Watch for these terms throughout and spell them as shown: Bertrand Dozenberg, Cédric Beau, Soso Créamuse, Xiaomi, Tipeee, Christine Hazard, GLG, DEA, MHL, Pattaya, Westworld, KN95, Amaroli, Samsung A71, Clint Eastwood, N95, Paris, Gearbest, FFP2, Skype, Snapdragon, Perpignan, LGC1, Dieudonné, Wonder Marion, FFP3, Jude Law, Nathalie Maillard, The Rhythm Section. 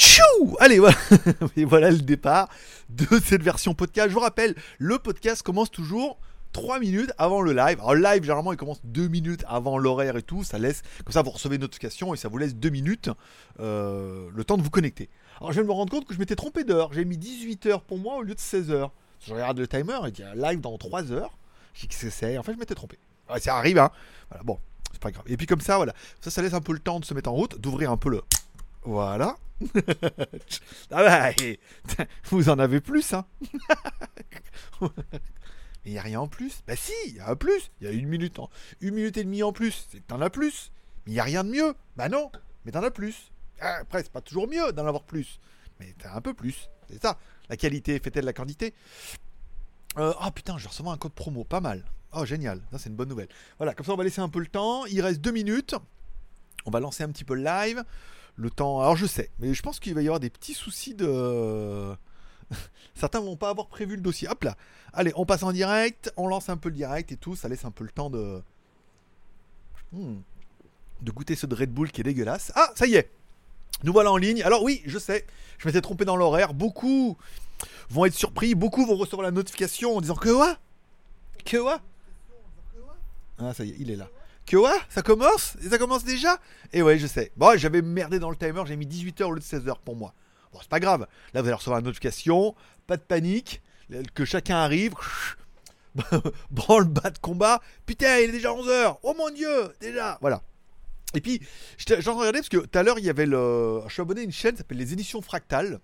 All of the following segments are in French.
Tchou! Allez, voilà. Et voilà le départ de cette version podcast. Je vous rappelle, le podcast commence toujours 3 minutes avant le live. Alors, le live, généralement, il commence 2 minutes avant l'horaire et tout. Ça laisse, comme ça, vous recevez une notification et ça vous laisse 2 minutes le temps de vous connecter. Alors, je viens de me rendre compte que je m'étais trompé d'heure. J'ai mis 18h pour moi au lieu de 16h. Je regarde le timer et il dit live dans 3 heures. Je dis qu'est-ce que c'est? En fait, je m'étais trompé. Ouais, ça arrive, hein. Voilà, bon, c'est pas grave. Et puis, comme ça, voilà. Ça laisse un peu le temps de se mettre en route, d'ouvrir un peu le. Voilà. Ah bah, vous en avez plus, hein. Mais il n'y a rien en plus. Bah si, il y a un plus. Il y a une minute, hein. Une minute et demie en plus. C'est que t'en as plus. Mais il n'y a rien de mieux. Bah non, mais t'en as plus. Après, c'est pas toujours mieux d'en avoir plus. Mais t'as un peu plus. C'est ça. La qualité fait-elle la quantité? Oh putain, je vais recevoir un code promo. Pas mal. Oh génial. Ça, c'est une bonne nouvelle. Voilà, comme ça, on va laisser un peu le temps. Il reste 2 minutes. On va lancer un petit peu le live. Le temps... Alors je sais, mais je pense qu'il va y avoir des petits soucis de... Certains vont pas avoir prévu le dossier. Hop là. Allez, on passe en direct, on lance un peu le direct et tout. Ça laisse un peu le temps de... de goûter ce de Red Bull qui est dégueulasse. Ah, ça y est. Nous voilà en ligne. Alors oui, je sais, je m'étais trompé dans l'horaire. Beaucoup vont être surpris. Beaucoup vont recevoir la notification en disant que quoi? Que quoi? Ah, ça y est, il est là. Que ouais, ça commence? Et ça commence déjà? Et ouais, je sais. Bon, j'avais merdé dans le timer, j'ai mis 18h au lieu de 16h pour moi. Bon, c'est pas grave. Là, vous allez recevoir une notification. Pas de panique. Que chacun arrive. Branle-bas de combat. Putain, il est déjà 11h. Oh mon dieu, déjà. Voilà. Et puis, j'en regardais parce que tout à l'heure, il y avait le. Je suis abonné à une chaîne qui s'appelle Les Éditions Fractales.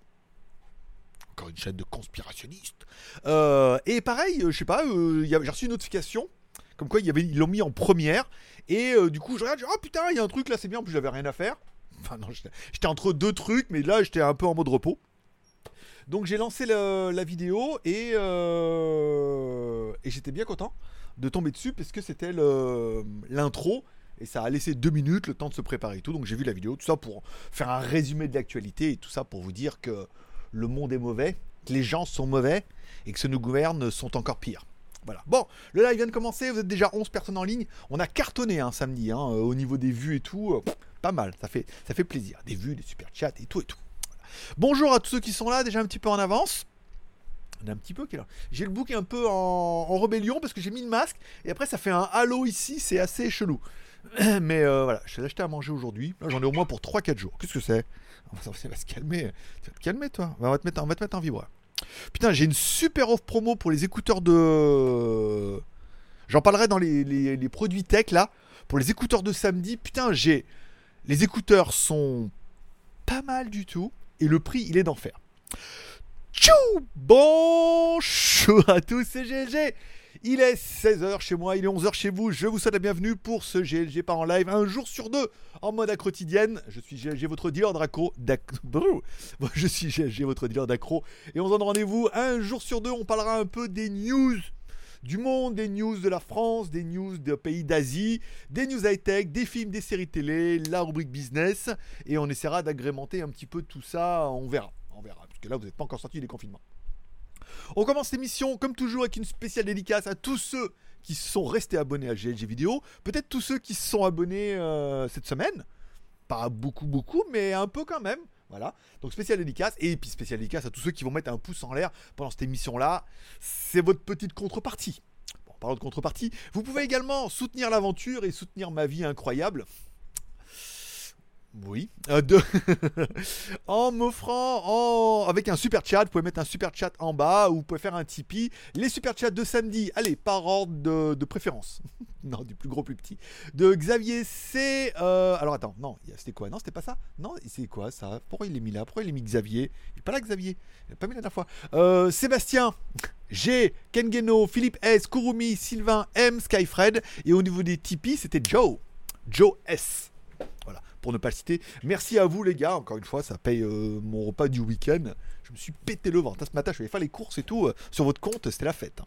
Encore une chaîne de conspirationnistes. Et pareil, je sais pas, j'ai reçu une notification. Comme quoi, ils l'ont mis en première. Et du coup, je regarde, oh putain, il y a un truc là, c'est bien. En plus, j'avais rien à faire. Enfin, non, j'étais entre deux trucs, mais là, j'étais un peu en mode repos. Donc, j'ai lancé la vidéo et j'étais bien content de tomber dessus parce que c'était l'intro. Et ça a laissé 2 minutes le temps de se préparer et tout. Donc, j'ai vu la vidéo, tout ça pour faire un résumé de l'actualité et tout ça pour vous dire que le monde est mauvais, que les gens sont mauvais et que ceux qui nous gouvernent sont encore pires. Voilà. Bon, le live vient de commencer, vous êtes déjà 11 personnes en ligne. On a cartonné hein, samedi, hein, au niveau des vues et tout. Pas mal, ça fait plaisir. Des vues, des super chats et tout et tout. Voilà. Bonjour à tous ceux qui sont là, déjà un petit peu en avance. On a un petit peu quelle heure ? J'ai le bouc un peu en rébellion parce que j'ai mis le masque. Et après ça fait un halo ici, c'est assez chelou. Mais voilà, je t'ai acheté à manger aujourd'hui. Là j'en ai au moins pour 3-4 jours. Qu'est-ce que c'est ? Ça va se calmer. Tu vas te calmer toi, on va te mettre en vibreur. Putain, j'ai une super offre promo pour les écouteurs de... J'en parlerai dans les produits tech, là. Pour les écouteurs de samedi, putain, j'ai... Les écouteurs sont pas mal du tout. Et le prix, il est d'enfer. Tchou! Bonjour à tous, c'est GLG. Il est 16h chez moi, il est 11h chez vous. Je vous souhaite la bienvenue pour ce GLG par en live. Un jour sur deux, en mode accro quotidienne. Je suis GLG, votre dealer d'accro. Je suis GLG, votre dealer d'accro. Et on se donne rendez-vous un jour sur deux. On parlera un peu des news du monde, des news de la France, des news de pays d'Asie, des news high-tech, des films, des séries télé, la rubrique business. Et on essaiera d'agrémenter un petit peu tout ça. On verra. Parce que là, vous n'êtes pas encore sorti des confinements. On commence l'émission comme toujours avec une spéciale dédicace à tous ceux qui sont restés abonnés à GLG Vidéo. Peut-être tous ceux qui se sont abonnés cette semaine. Pas beaucoup, mais un peu quand même. Voilà, donc spéciale dédicace. Et puis spéciale dédicace à tous ceux qui vont mettre un pouce en l'air pendant cette émission-là. C'est votre petite contrepartie. Bon, parlant de contrepartie, vous pouvez également soutenir l'aventure et soutenir ma vie incroyable. Oui, en m'offrant avec un super chat, vous pouvez mettre un super chat en bas ou vous pouvez faire un Tipeee. Les super chats de samedi, allez, par ordre de préférence. Non, du plus gros, plus petit. De Xavier C. Alors attends, non, c'était quoi? Non, c'était pas ça. Non, c'est quoi ça? Pourquoi il est mis là? Pourquoi il est mis Xavier? Il est pas là, Xavier. Il n'est pas mis la dernière fois. Sébastien G, Kengeno, Philippe S, Kurumi, Sylvain M, Skyfred. Et au niveau des Tipeee, c'était Joe S. Voilà, pour ne pas le citer. Merci à vous les gars, encore une fois, ça paye mon repas du week-end. Je me suis pété le ventre. Ce matin, je vais faire les courses et tout. Sur votre compte, c'était la fête. Hein.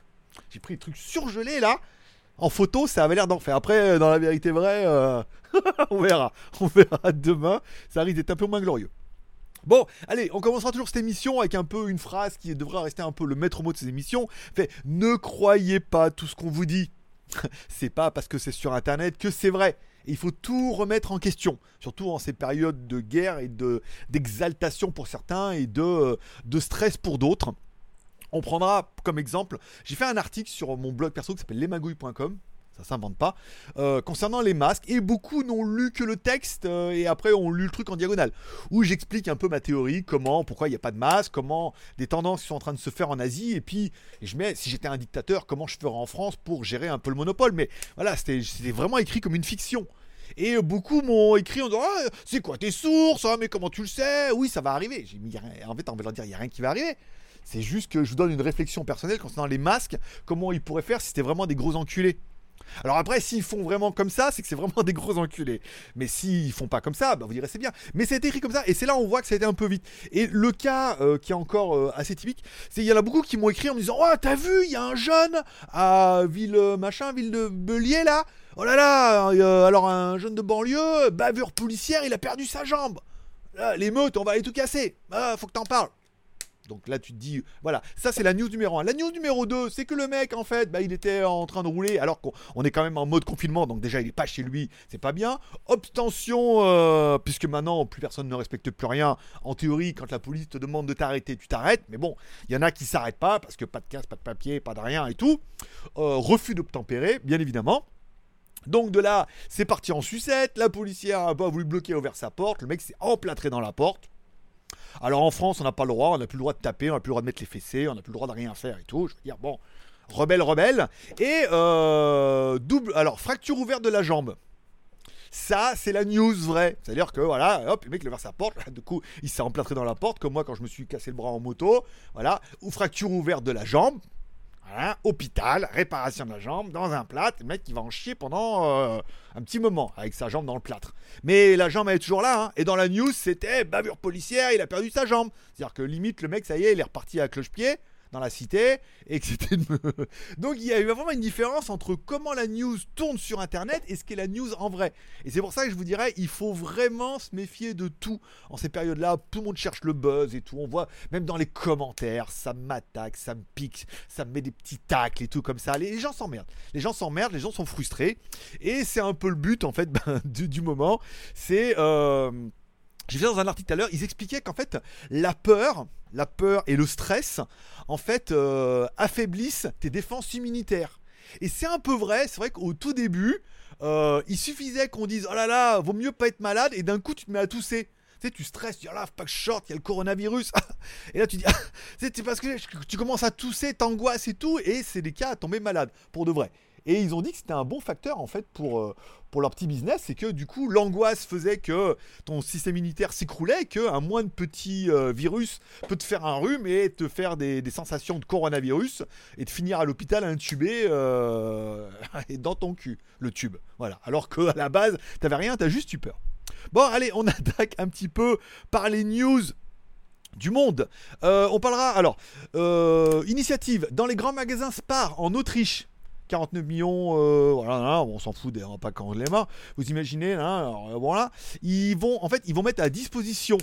J'ai pris des trucs surgelés là. En photo, ça avait l'air d'en faire. Après, dans la vérité vraie, on verra demain. Ça risque d'être un peu moins glorieux. Bon, allez, on commencera toujours cette émission avec un peu une phrase qui devra rester un peu le maître mot de ces émissions. Fait, ne croyez pas tout ce qu'on vous dit. C'est pas parce que c'est sur internet que c'est vrai. Et il faut tout remettre en question, surtout en ces périodes de guerre et d'exaltation pour certains et de stress pour d'autres. On prendra comme exemple, j'ai fait un article sur mon blog perso qui s'appelle lesmagouilles.com, ça s'invente pas, concernant les masques, et beaucoup n'ont lu que le texte et après ont lu le truc en diagonale, où j'explique un peu ma théorie, comment, pourquoi il n'y a pas de masque, comment des tendances sont en train de se faire en Asie, et puis je mets, si j'étais un dictateur, comment je ferais en France pour gérer un peu le monopole, mais voilà, c'était vraiment écrit comme une fiction. Et beaucoup m'ont écrit en disant ah, c'est quoi tes sources, ah, mais comment tu le sais, oui ça va arriver. J'ai mis, en fait on va leur dire il n'y a rien qui va arriver. C'est juste que je vous donne une réflexion personnelle concernant les masques, comment ils pourraient faire si c'était vraiment des gros enculés. Alors après, s'ils font vraiment comme ça, c'est que c'est vraiment des gros enculés. Mais s'ils font pas comme ça, bah vous direz c'est bien. Mais ça a été écrit comme ça, et c'est là où on voit que ça a été un peu vite. Et le cas qui est encore assez typique, c'est qu'il y en a beaucoup qui m'ont écrit en me disant oh t'as vu, il y a un jeune à ville de Belier là. Oh là là, alors un jeune de banlieue, bavure policière, il a perdu sa jambe. L'émeute, on va aller tout casser. Faut que t'en parles. Donc là tu te dis, voilà, ça c'est la news numéro 1. La news numéro 2, c'est que le mec en fait, bah, il était en train de rouler alors qu'on est quand même en mode confinement, donc déjà il est pas chez lui, c'est pas bien. Abstention, puisque maintenant plus personne ne respecte plus rien. En théorie, quand la police te demande de t'arrêter, tu t'arrêtes, mais bon, il y en a qui s'arrêtent pas parce que pas de casse, pas de papier, pas de rien et tout. Refus d'obtempérer, bien évidemment. Donc de là, c'est parti en sucette, la policière a voulu bloquer, ouvert sa porte, le mec s'est emplâtré dans la porte. Alors en France, on n'a pas le droit, on n'a plus le droit de taper, on n'a plus le droit de mettre les fessées, on n'a plus le droit de rien faire et tout. Je veux dire, bon, rebelle. Et fracture ouverte de la jambe. Ça, c'est la news vraie. C'est-à-dire que voilà, hop, le mec lève sa porte, du coup, il s'est emplâtré dans la porte, comme moi quand je me suis cassé le bras en moto. Voilà, ou fracture ouverte de la jambe. Voilà, hôpital, réparation de la jambe, dans un plâtre, le mec il va en chier pendant un petit moment avec sa jambe dans le plâtre. Mais la jambe elle est toujours là, hein, et dans la news c'était bavure policière, il a perdu sa jambe. C'est-à-dire que limite le mec ça y est, il est reparti à cloche-pied dans la cité, et que c'était... Donc il y a eu vraiment une différence entre comment la news tourne sur internet et ce qu'est la news en vrai. Et c'est pour ça que je vous dirais, il faut vraiment se méfier de tout. En ces périodes-là, tout le monde cherche le buzz et tout, on voit même dans les commentaires, ça m'attaque, ça me pique, ça me met des petits tacles et tout comme ça. Les gens s'emmerdent, les gens sont frustrés, et c'est un peu le but en fait du moment. C'est... J'ai vu dans un article tout à l'heure, ils expliquaient qu'en fait, la peur et le stress, en fait, affaiblissent tes défenses immunitaires. Et c'est un peu vrai, c'est vrai qu'au tout début, il suffisait qu'on dise « Oh là là, vaut mieux pas être malade » et d'un coup, tu te mets à tousser. Tu sais, tu stresses, tu dis « Oh là, faut pas que je sorte, il y a le coronavirus !» Et là, tu dis « C'est parce que tu commences à tousser, t'angoisses et tout, et c'est des cas à tomber malade, pour de vrai. » Et ils ont dit que c'était un bon facteur en fait pour leur petit business, c'est que du coup l'angoisse faisait que ton système immunitaire s'écroulait, qu'un moindre petit virus peut te faire un rhume et te faire des sensations de coronavirus et de finir à l'hôpital intubé et dans ton cul, le tube. Voilà. Alors qu'à la base, t'avais rien, t'as juste eu peur. Bon, allez, on attaque un petit peu par les news du monde. On parlera alors initiative dans les grands magasins Spar en Autriche. 49 millions, voilà, on s'en fout, on va pas quand les mains, vous imaginez, hein, alors, voilà, ils vont mettre à disposition,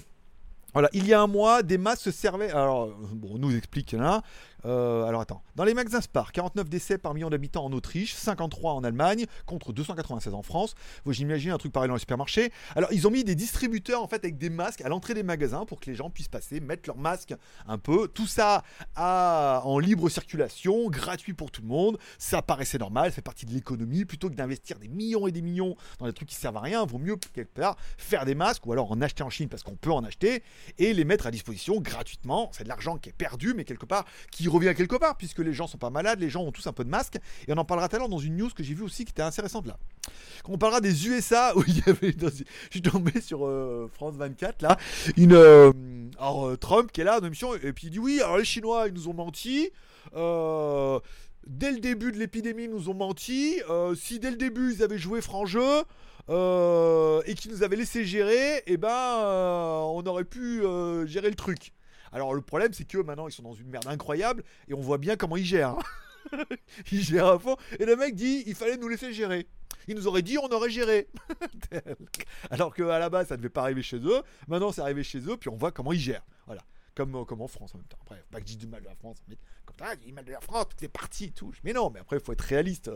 voilà, il y a un mois, des masques se servaient, alors, bon, on nous explique, là, alors attends, dans les magasins Spar, 49 décès par million d'habitants en Autriche, 53 en Allemagne, contre 296 en France, j'imagine un truc pareil dans les supermarchés, alors ils ont mis des distributeurs, en fait, avec des masques à l'entrée des magasins, pour que les gens puissent passer, mettre leurs masques un peu, tout ça en libre circulation, gratuit pour tout le monde, ça paraissait normal, ça fait partie de l'économie, plutôt que d'investir des millions et des millions dans des trucs qui servent à rien, vaut mieux quelque part faire des masques, ou alors en acheter en Chine, parce qu'on peut en acheter, et les mettre à disposition gratuitement, c'est de l'argent qui est perdu, mais quelque part, qui revient quelque part, puisque les gens sont pas malades, les gens ont tous un peu de masque, et on en parlera tout à l'heure dans une news que j'ai vue aussi qui était assez récente là. On parlera des USA où il y avait, je suis tombé sur France 24 là, Trump qui est là en émission, et puis il dit oui, alors les Chinois ils nous ont menti, dès le début de l'épidémie ils nous ont menti, si dès le début ils avaient joué franc jeu, et qu'ils nous avaient laissé gérer, et on aurait pu gérer le truc. Alors le problème c'est que maintenant ils sont dans une merde incroyable et on voit bien comment ils gèrent. Ils gèrent à fond et le mec dit il fallait nous laisser gérer. Ils nous auraient dit on aurait géré. Alors qu'à la base ça ne devait pas arriver chez eux. Maintenant c'est arrivé chez eux puis on voit comment ils gèrent. Voilà. Comme en France en même temps. Après, pas que je dis du mal de la France, mais comme ça, j'ai du mal de la France, c'est parti et tout. Mais non, mais après il faut être réaliste.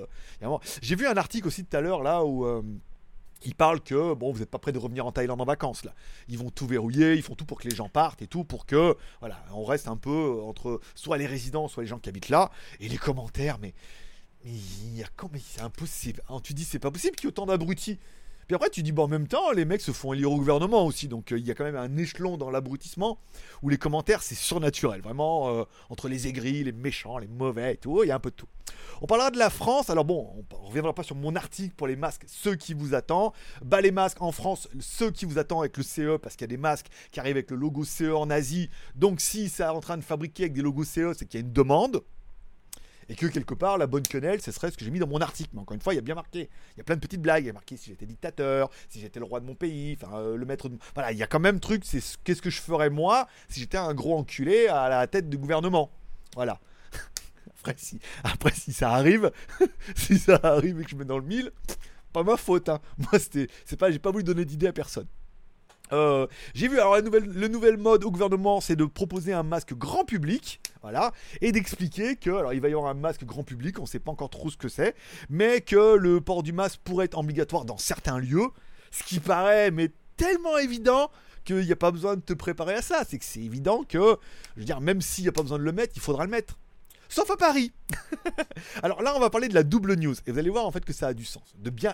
J'ai vu un article aussi tout à l'heure là où... Ils parlent que, bon, vous n'êtes pas prêts de revenir en Thaïlande en vacances, là. Ils vont tout verrouiller, ils font tout pour que les gens partent et tout, pour que, voilà, on reste un peu entre soit les résidents, soit les gens qui habitent là. Et les commentaires, mais il y a quand même, c'est impossible. Hein, tu dis, c'est pas possible qu'il y ait autant d'abrutis. Puis après, tu dis, bon, en même temps, les mecs se font élire au gouvernement aussi. Donc, il y a quand même un échelon dans l'abrutissement où les commentaires, c'est surnaturel. Vraiment, entre les aigris, les méchants, les mauvais et tout, il y a un peu de tout. On parlera de la France. Alors bon, on ne reviendra pas sur mon article pour les masques, ceux qui vous attendent. Bah les masques en France, ceux qui vous attendent avec le CE, parce qu'il y a des masques qui arrivent avec le logo CE en Asie. Donc si ça est en train de fabriquer avec des logos CE, c'est qu'il y a une demande. Et que quelque part, la bonne quenelle, ce serait ce que j'ai mis dans mon article. Mais encore une fois, il y a bien marqué. Il y a plein de petites blagues. Il y a marqué si j'étais dictateur, si j'étais le roi de mon pays, enfin le maître de... Voilà, il y a quand même truc, c'est qu'est-ce que je ferais moi si j'étais un gros enculé à la tête du gouvernement. Voilà. Après si ça arrive, si ça arrive et que je mets dans le mille, pas ma faute. Hein. Moi, j'ai pas voulu donner d'idée à personne. J'ai vu, alors le nouvel mode au gouvernement, c'est de proposer un masque grand public, voilà, et d'expliquer que, alors il va y avoir un masque grand public, on sait pas encore trop ce que c'est, mais que le port du masque pourrait être obligatoire dans certains lieux, ce qui paraît mais tellement évident qu'il n'y a pas besoin de te préparer à ça, c'est que c'est évident que, je veux dire, même s'il n'y a pas besoin de le mettre, il faudra le mettre. Sauf à Paris. Alors là, on va parler de la double news. Et vous allez voir en fait que ça a du sens. De bien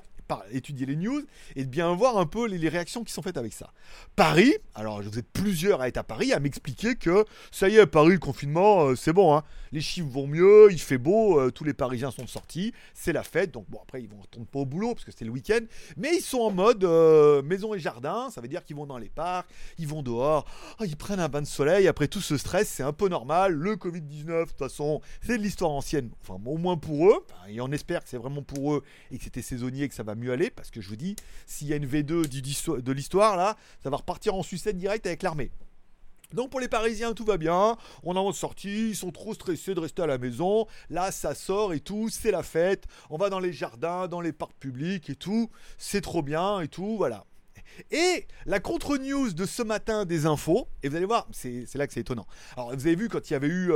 étudier les news et de bien voir un peu les réactions qui sont faites avec ça. Paris, alors vous êtes plusieurs à être à Paris, à m'expliquer que ça y est, Paris, le confinement, c'est bon. Hein. Les chiffres vont mieux, il fait beau, tous les Parisiens sont sortis, c'est la fête. Donc bon, après, ils ne retournent pas au boulot parce que c'est le week-end. Mais ils sont en mode maison et jardin. Ça veut dire qu'ils vont dans les parcs, ils vont dehors, ils prennent un bain de soleil. Après tout ce stress, c'est un peu normal. Le Covid-19, de toute façon... C'est de l'histoire ancienne, enfin au moins pour eux, et on espère que c'est vraiment pour eux et que c'était saisonnier, que ça va mieux aller, parce que je vous dis, s'il y a une V2 de l'histoire là, ça va repartir en sucette direct avec l'armée. Donc pour les Parisiens, tout va bien, on est en sortie, ils sont trop stressés de rester à la maison, là ça sort et tout, c'est la fête, on va dans les jardins, dans les parcs publics et tout, c'est trop bien et tout, voilà. Et la contre-news de ce matin des infos, et vous allez voir, c'est là que c'est étonnant. Alors vous avez vu quand il y avait eu,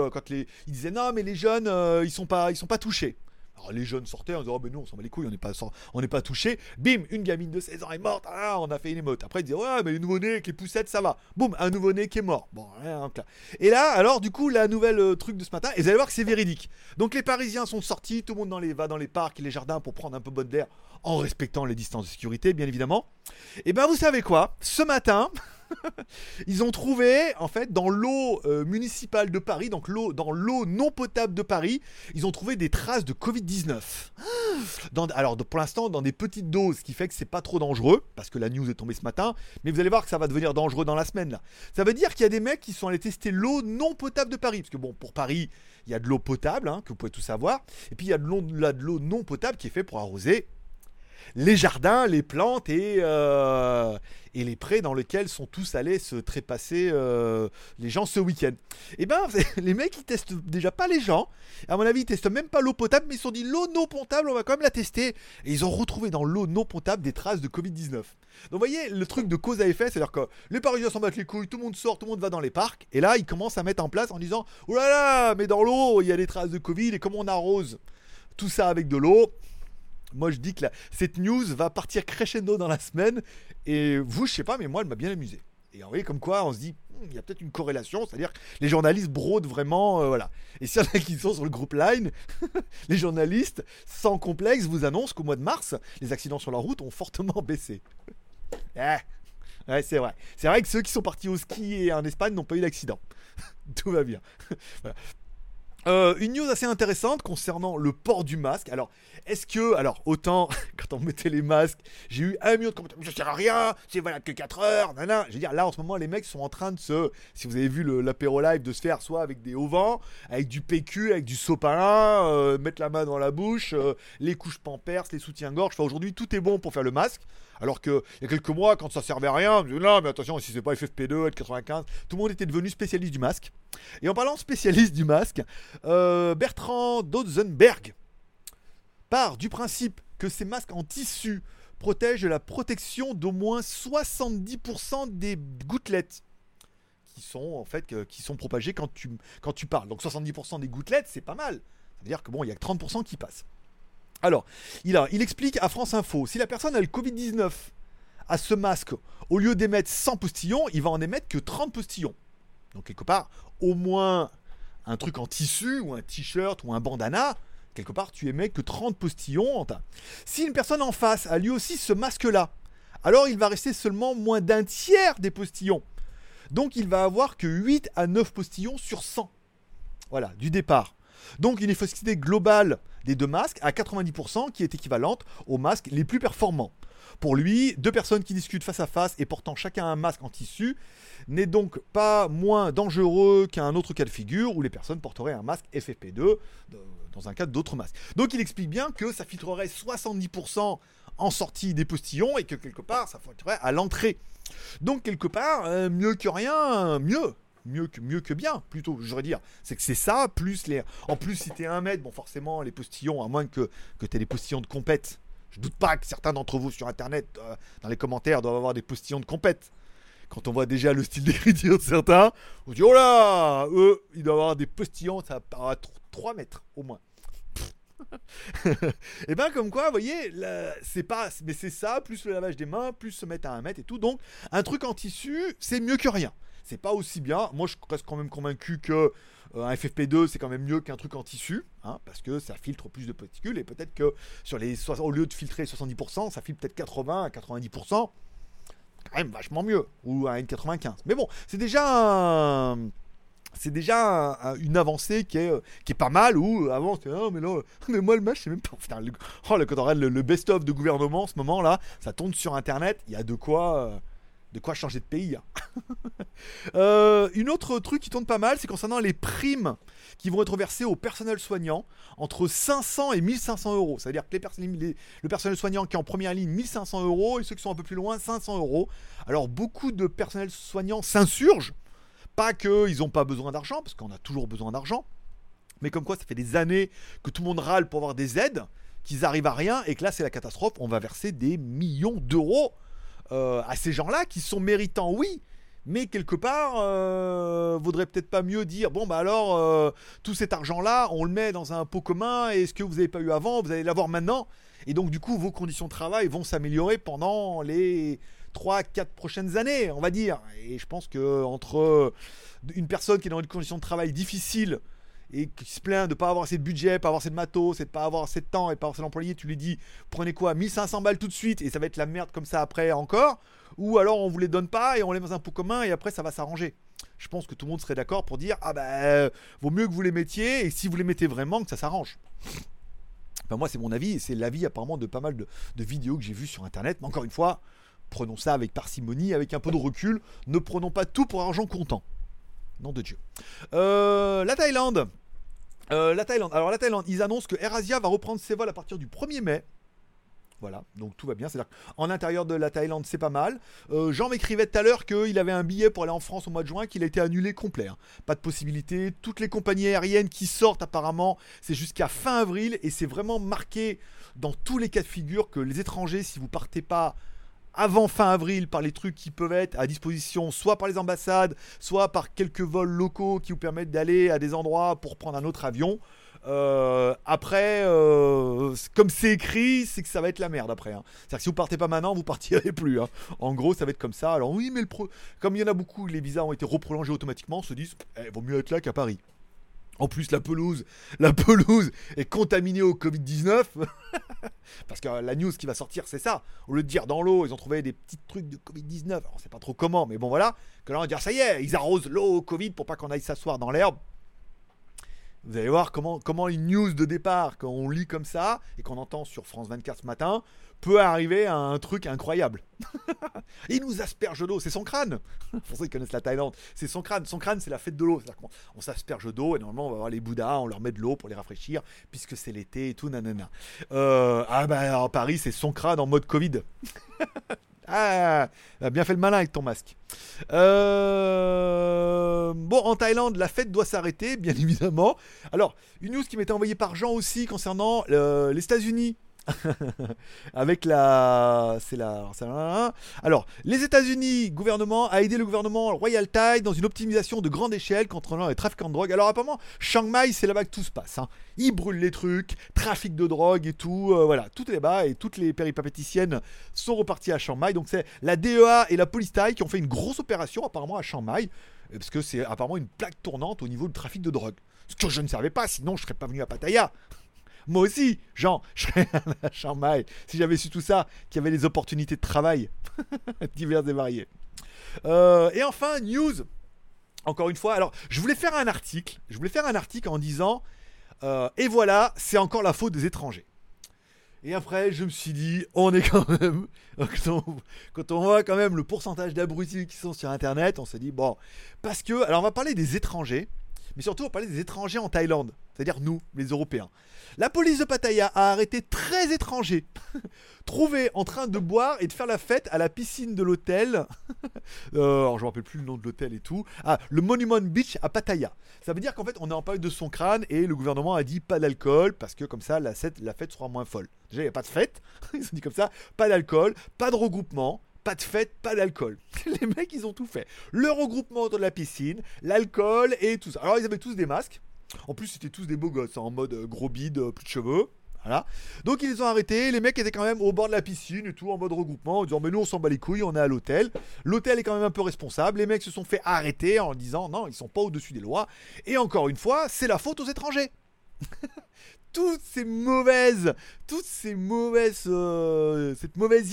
ils disaient non mais les jeunes ils sont pas touchés. Alors les jeunes sortaient en disant oh ben nous on s'en bat les couilles, on n'est pas touchés. Bim, une gamine de 16 ans est morte, ah, on a fait une émeute. Après ils disaient ouais mais les nouveau-nés avec les poussettes ça va. Boum, un nouveau-né qui est mort. Bon, rien. Et là alors du coup la nouvelle truc de ce matin, et vous allez voir que c'est véridique. Donc les Parisiens sont sortis, tout le monde va dans les parcs et les jardins pour prendre un peu bonne d'air en respectant les distances de sécurité bien évidemment. Et ben vous savez quoi, ce matin ils ont trouvé en fait dans l'eau municipale de Paris, donc dans l'eau non potable de Paris, ils ont trouvé des traces de Covid-19 alors pour l'instant dans des petites doses, ce qui fait que c'est pas trop dangereux parce que la news est tombée ce matin, mais vous allez voir que ça va devenir dangereux dans la semaine là. Ça veut dire qu'il y a des mecs qui sont allés tester l'eau non potable de Paris, parce que bon pour Paris il y a de l'eau potable hein, que vous pouvez tout savoir, et puis il y a de l'eau non potable qui est faite pour arroser les jardins, les plantes et les prés dans lesquels sont tous allés se trépasser les gens ce week-end. Et ben les mecs ils testent déjà pas les gens, à mon avis ils testent même pas l'eau potable, mais ils se sont dit l'eau non potable on va quand même la tester, et ils ont retrouvé dans l'eau non potable des traces de Covid-19. Donc vous voyez le truc de cause à effet, c'est-à-dire que les Parisiens s'en battent les couilles, tout le monde sort, tout le monde va dans les parcs, et là ils commencent à mettre en place en disant oh là là mais dans l'eau il y a des traces de Covid, et comme on arrose tout ça avec de l'eau. Moi je dis que cette news va partir crescendo dans la semaine, et vous je sais pas mais moi elle m'a bien amusé. Et vous voyez comme quoi on se dit il y a peut-être une corrélation, c'est-à-dire que les journalistes brodent vraiment voilà. Et s'il y en a qui sont sur le group line, les journalistes sans complexe vous annoncent qu'au mois de mars les accidents sur la route ont fortement baissé. Ouais c'est vrai. C'est vrai que ceux qui sont partis au ski et en Espagne n'ont pas eu d'accident. Tout va bien. Voilà. Une news assez intéressante concernant le port du masque. Alors, autant quand on mettait les masques, j'ai eu un million de commentaires. Ça sert à rien, c'est valable que 4 heures, nanana. Je veux dire, là en ce moment, les mecs sont en train de si vous avez vu l'apéro live, de se faire soit avec des auvents, avec du PQ, avec du sopalin, mettre la main dans la bouche, les couches pampers, les soutiens-gorge. Enfin, aujourd'hui, tout est bon pour faire le masque. Alors qu'il y a quelques mois, quand ça servait à rien, non mais attention, si c'est pas FFP2, N95, tout le monde était devenu spécialiste du masque. Et en parlant spécialiste du masque, Bertrand Dozenberg part du principe que ces masques en tissu protègent la protection d'au moins 70% des gouttelettes qui sont propagées quand tu parles. Donc 70% des gouttelettes, c'est pas mal. C'est-à-dire que bon, il y a 30% qui passent. Alors, il explique à France Info, si la personne a le Covid-19, à ce masque, au lieu d'émettre 100 postillons, il va en émettre que 30 postillons. Donc quelque part, au moins un truc en tissu, ou un t-shirt, ou un bandana, quelque part tu émets que 30 postillons. Si une personne en face a lui aussi ce masque-là, alors il va rester seulement moins d'un tiers des postillons. Donc il va avoir que 8 à 9 postillons sur 100. Voilà, du départ. Donc une efficacité globale des deux masques à 90% qui est équivalente aux masques les plus performants. Pour lui, deux personnes qui discutent face à face et portant chacun un masque en tissu n'est donc pas moins dangereux qu'un autre cas de figure où les personnes porteraient un masque FFP2 dans un cas d'autres masques. Donc il explique bien que ça filtrerait 70% en sortie des postillons et que quelque part ça filtrerait à l'entrée. Donc quelque part, mieux que rien, mieux que bien, plutôt, je voudrais dire. C'est que c'est ça, plus les... En plus, si t'es 1 mètre, bon forcément, les postillons, à moins que t'aies les postillons de compète. Je doute pas que certains d'entre vous sur internet, dans les commentaires, doivent avoir des postillons de compète. Quand on voit déjà le style d'écriture de certains, on dit, oh là, eux, ils doivent avoir des postillons, ça va à 3 mètres, au moins. Et ben comme quoi, vous voyez, là, c'est pas... Mais c'est ça, plus le lavage des mains, plus se mettre à 1 mètre et tout. Donc, un truc en tissu, c'est mieux que rien. C'est pas aussi bien. Moi, je reste quand même convaincu que un FFP2, c'est quand même mieux qu'un truc en tissu, hein, parce que ça filtre plus de particules et peut-être que sur les au lieu de filtrer 70%, ça filtre peut-être 80 à 90%. Quand même vachement mieux. Ou un N95. Mais bon, c'est déjà une avancée qui est pas mal. Ou avant, c'était oh, mais là, mais moi le match, c'est même pas. Putain, quand on regarde le best-of de gouvernement en ce moment là, ça tourne sur internet. Il y a de quoi. De quoi changer de pays. Une autre truc qui tourne pas mal, c'est concernant les primes qui vont être versées au personnel soignant entre 500 et 1500 euros. C'est-à-dire que le personnel soignant qui est en première ligne, 1500 euros, et ceux qui sont un peu plus loin, 500 euros. Alors beaucoup de personnels soignants s'insurgent. Pas qu'ils n'ont pas besoin d'argent, parce qu'on a toujours besoin d'argent. Mais comme quoi, ça fait des années que tout le monde râle pour avoir des aides, qu'ils arrivent à rien, et que là, c'est la catastrophe. On va verser des millions d'euros à ces gens-là qui sont méritants, oui, mais quelque part, vaudrait peut-être pas mieux dire bon, bah alors, tout cet argent-là, on le met dans un pot commun, et ce que vous n'avez pas eu avant, vous allez l'avoir maintenant, et donc du coup, vos conditions de travail vont s'améliorer pendant les 3-4 prochaines années, on va dire. Et je pense qu'entre une personne qui est dans une condition de travail difficile et qui se plaint de ne pas avoir assez de budget, pas avoir assez de matos, et de pas avoir assez de temps, et pas avoir assez d'employés, tu lui dis, prenez quoi, 1500 balles tout de suite, et ça va être la merde comme ça après encore, ou alors on vous les donne pas, et on les met dans un pot commun, et après ça va s'arranger. Je pense que tout le monde serait d'accord pour dire, ah ben, vaut mieux que vous les mettiez, et si vous les mettez vraiment, que ça s'arrange. Ben moi c'est mon avis, et c'est l'avis apparemment de pas mal de vidéos que j'ai vues sur internet, mais encore une fois, prenons ça avec parcimonie, avec un peu de recul, ne prenons pas tout pour argent comptant. Nom de Dieu. La Thaïlande, ils annoncent que AirAsia va reprendre ses vols à partir du 1er mai. Voilà, donc tout va bien. C'est-à-dire qu'en intérieur de la Thaïlande, c'est pas mal. Jean m'écrivait tout à l'heure qu'il avait un billet pour aller en France au mois de juin, qu'il a été annulé complet. Hein. Pas de possibilité. Toutes les compagnies aériennes qui sortent, apparemment, c'est jusqu'à fin avril. Et c'est vraiment marqué dans tous les cas de figure que les étrangers, si vous partez pas avant fin avril par les trucs qui peuvent être à disposition soit par les ambassades, soit par quelques vols locaux qui vous permettent d'aller à des endroits pour prendre un autre avion. Après, comme c'est écrit, c'est que ça va être la merde après. Hein. C'est-à-dire que si vous partez pas maintenant, vous partirez plus. Hein. En gros, ça va être comme ça. Alors oui, mais comme il y en a beaucoup, les visas ont été reprolongés automatiquement, on se disent « vaut mieux être là qu'à Paris ». En plus, la pelouse est contaminée au Covid-19. Parce que la news qui va sortir, c'est ça. Au lieu de dire dans l'eau, ils ont trouvé des petits trucs de Covid-19. Alors, on sait pas trop comment, mais bon, voilà. Que là, on va dire, ça y est, ils arrosent l'eau au Covid pour pas qu'on aille s'asseoir dans l'herbe. Vous allez voir comment une news de départ, qu'on lit comme ça, et qu'on entend sur France 24 ce matin, peut arriver à un truc incroyable. Il nous asperge d'eau, c'est Songkran. Pour ceux qui connaissent la Thaïlande, c'est Songkran. Songkran, c'est la fête de l'eau. C'est-à-dire qu'on s'asperge d'eau et normalement on va voir les Bouddhas, on leur met de l'eau pour les rafraîchir puisque c'est l'été et tout, nanana. En Paris, c'est Songkran en mode Covid. Ah, bien fait le malin avec ton masque. En Thaïlande, la fête doit s'arrêter, bien évidemment. Alors, une news qui m'était envoyée par Jean aussi concernant les États-Unis. Avec la... C'est la... Alors, les États-Unis, gouvernement, a aidé le gouvernement Royal Thai dans une optimisation de grande échelle contre les trafiquants de drogue. Alors, apparemment, Chiang Mai, c'est là-bas que tout se passe. Hein. Ils brûlent les trucs, trafic de drogue et tout. Voilà, tout est là-bas et toutes les péripapéticiennes sont reparties à Chiang Mai. Donc, c'est la DEA et la police thaï qui ont fait une grosse opération, apparemment, à Chiang Mai. Parce que c'est apparemment une plaque tournante au niveau du trafic de drogue. Ce que je ne savais pas, sinon je ne serais pas venu à Pattaya. Moi aussi, Jean, je serais à Chiang Mai si j'avais su tout ça, qu'il y avait des opportunités de travail diverses et variées. Et enfin, news, encore une fois. Alors, je voulais faire un article en disant et voilà, c'est encore la faute des étrangers. Et après, je me suis dit, on est quand même... Quand on voit quand même le pourcentage d'abrutis qui sont sur Internet, on se dit, bon... Parce que... Alors, on va parler des étrangers, mais surtout, on va parler des étrangers en Thaïlande. C'est-à-dire nous, les Européens. La police de Pattaya a arrêté 13 étrangers trouvés en train de boire et de faire la fête à la piscine de l'hôtel. Alors, je ne me rappelle plus le nom de l'hôtel et tout. Ah, le Monument Beach à Pattaya. Ça veut dire qu'en fait, on est en période de Songkran et le gouvernement a dit pas d'alcool parce que comme ça, la fête sera moins folle. Déjà, il n'y a pas de fête. Ils ont dit comme ça, pas d'alcool, pas de regroupement, pas de fête, pas d'alcool. Les mecs, ils ont tout fait. Le regroupement autour de la piscine, l'alcool et tout ça. Alors, ils avaient tous des masques. En plus, c'était tous des beaux gosses, hein, en mode gros bide, plus de cheveux. Voilà. Donc, ils les ont arrêtés. Les mecs étaient quand même au bord de la piscine et tout, en mode regroupement, en disant mais nous, on s'en bat les couilles, on est à l'hôtel. L'hôtel est quand même un peu responsable. Les mecs se sont fait arrêter en disant non, ils sont pas au-dessus des lois. Et encore une fois, c'est la faute aux étrangers. Cette mauvaise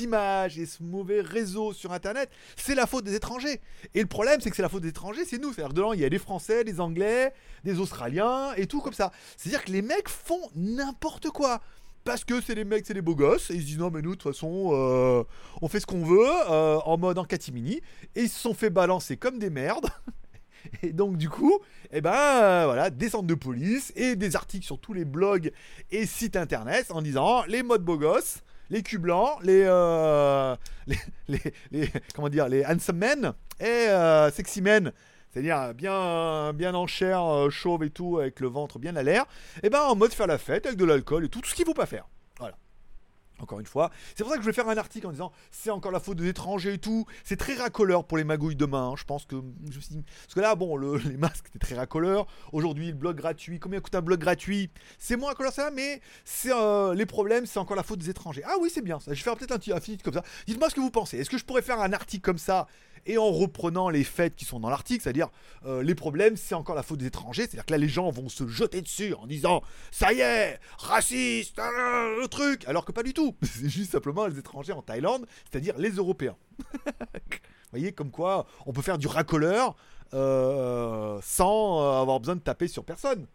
image et ce mauvais réseau sur Internet, c'est la faute des étrangers. Et le problème, c'est que c'est la faute des étrangers, c'est nous. C'est-à-dire que dedans, il y a des Français, des Anglais, des Australiens et tout comme ça. C'est-à-dire que les mecs font n'importe quoi. Parce que c'est des mecs, c'est des beaux gosses. Et ils se disent non, mais nous, de toute façon, on fait ce qu'on veut, en mode en catimini. Et ils se sont fait balancer comme des merdes. Et donc du coup, eh ben voilà, des centres de police et des articles sur tous les blogs et sites internet en disant les modes beaux gosses, les culs blancs, les handsome men et sexy men, c'est-à-dire bien en chair, chauve et tout, avec le ventre bien à l'air, eh ben en mode faire la fête avec de l'alcool et tout ce qu'il faut pas faire. Voilà. Encore une fois, c'est pour ça que je vais faire un article en disant c'est encore la faute des étrangers et tout. C'est très racoleur pour les magouilles demain, hein. Je pense que parce que là, bon, les masques étaient très racoleurs. Aujourd'hui, le blog gratuit, combien coûte un blog gratuit? C'est moins racoleur ça, mais c'est les problèmes, c'est encore la faute des étrangers. Ah oui, c'est bien ça. Je vais faire peut-être un petit article comme ça. Dites-moi ce que vous pensez. Est-ce que je pourrais faire un article comme ça et en reprenant les faits qui sont dans l'article, c'est-à-dire les problèmes, c'est encore la faute des étrangers, c'est-à-dire que là les gens vont se jeter dessus en disant ça y est, raciste, le truc, alors que pas du tout, c'est juste simplement les étrangers en Thaïlande, c'est-à-dire les Européens. Vous voyez comme quoi on peut faire du racoleur sans avoir besoin de taper sur personne.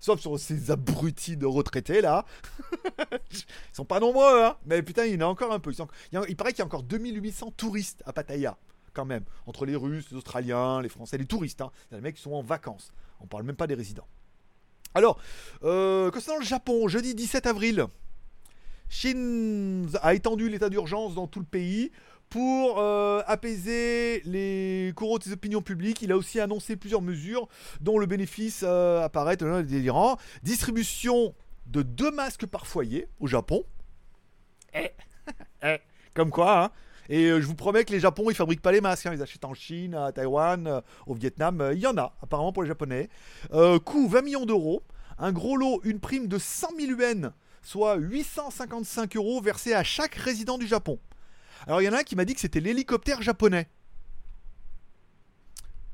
Sauf sur ces abrutis de retraités, là. Ils sont pas nombreux, hein. Mais putain, il y en a encore un peu. Il paraît qu'il y a encore 2800 touristes à Pattaya. Quand même, entre les Russes, les Australiens, les Français, les touristes, hein. Les mecs qui sont en vacances, on parle même pas des résidents. Alors, concernant le Japon, jeudi 17 avril, Chine a étendu l'état d'urgence dans tout le pays pour apaiser les courants des opinions publiques. Il a aussi annoncé plusieurs mesures dont le bénéfice apparaît délirant. Distribution de 2 masques par foyer au Japon. Comme quoi, hein. Et je vous promets que les Japonais, ils fabriquent pas les masques, hein. Ils achètent en Chine, à Taïwan, au Vietnam. Il y en a, apparemment, pour les Japonais. Coût 20 millions d'euros. Un gros lot, une prime de 100 000 yens, soit 855 euros versés à chaque résident du Japon. Alors, il y en a un qui m'a dit que c'était l'hélicoptère japonais.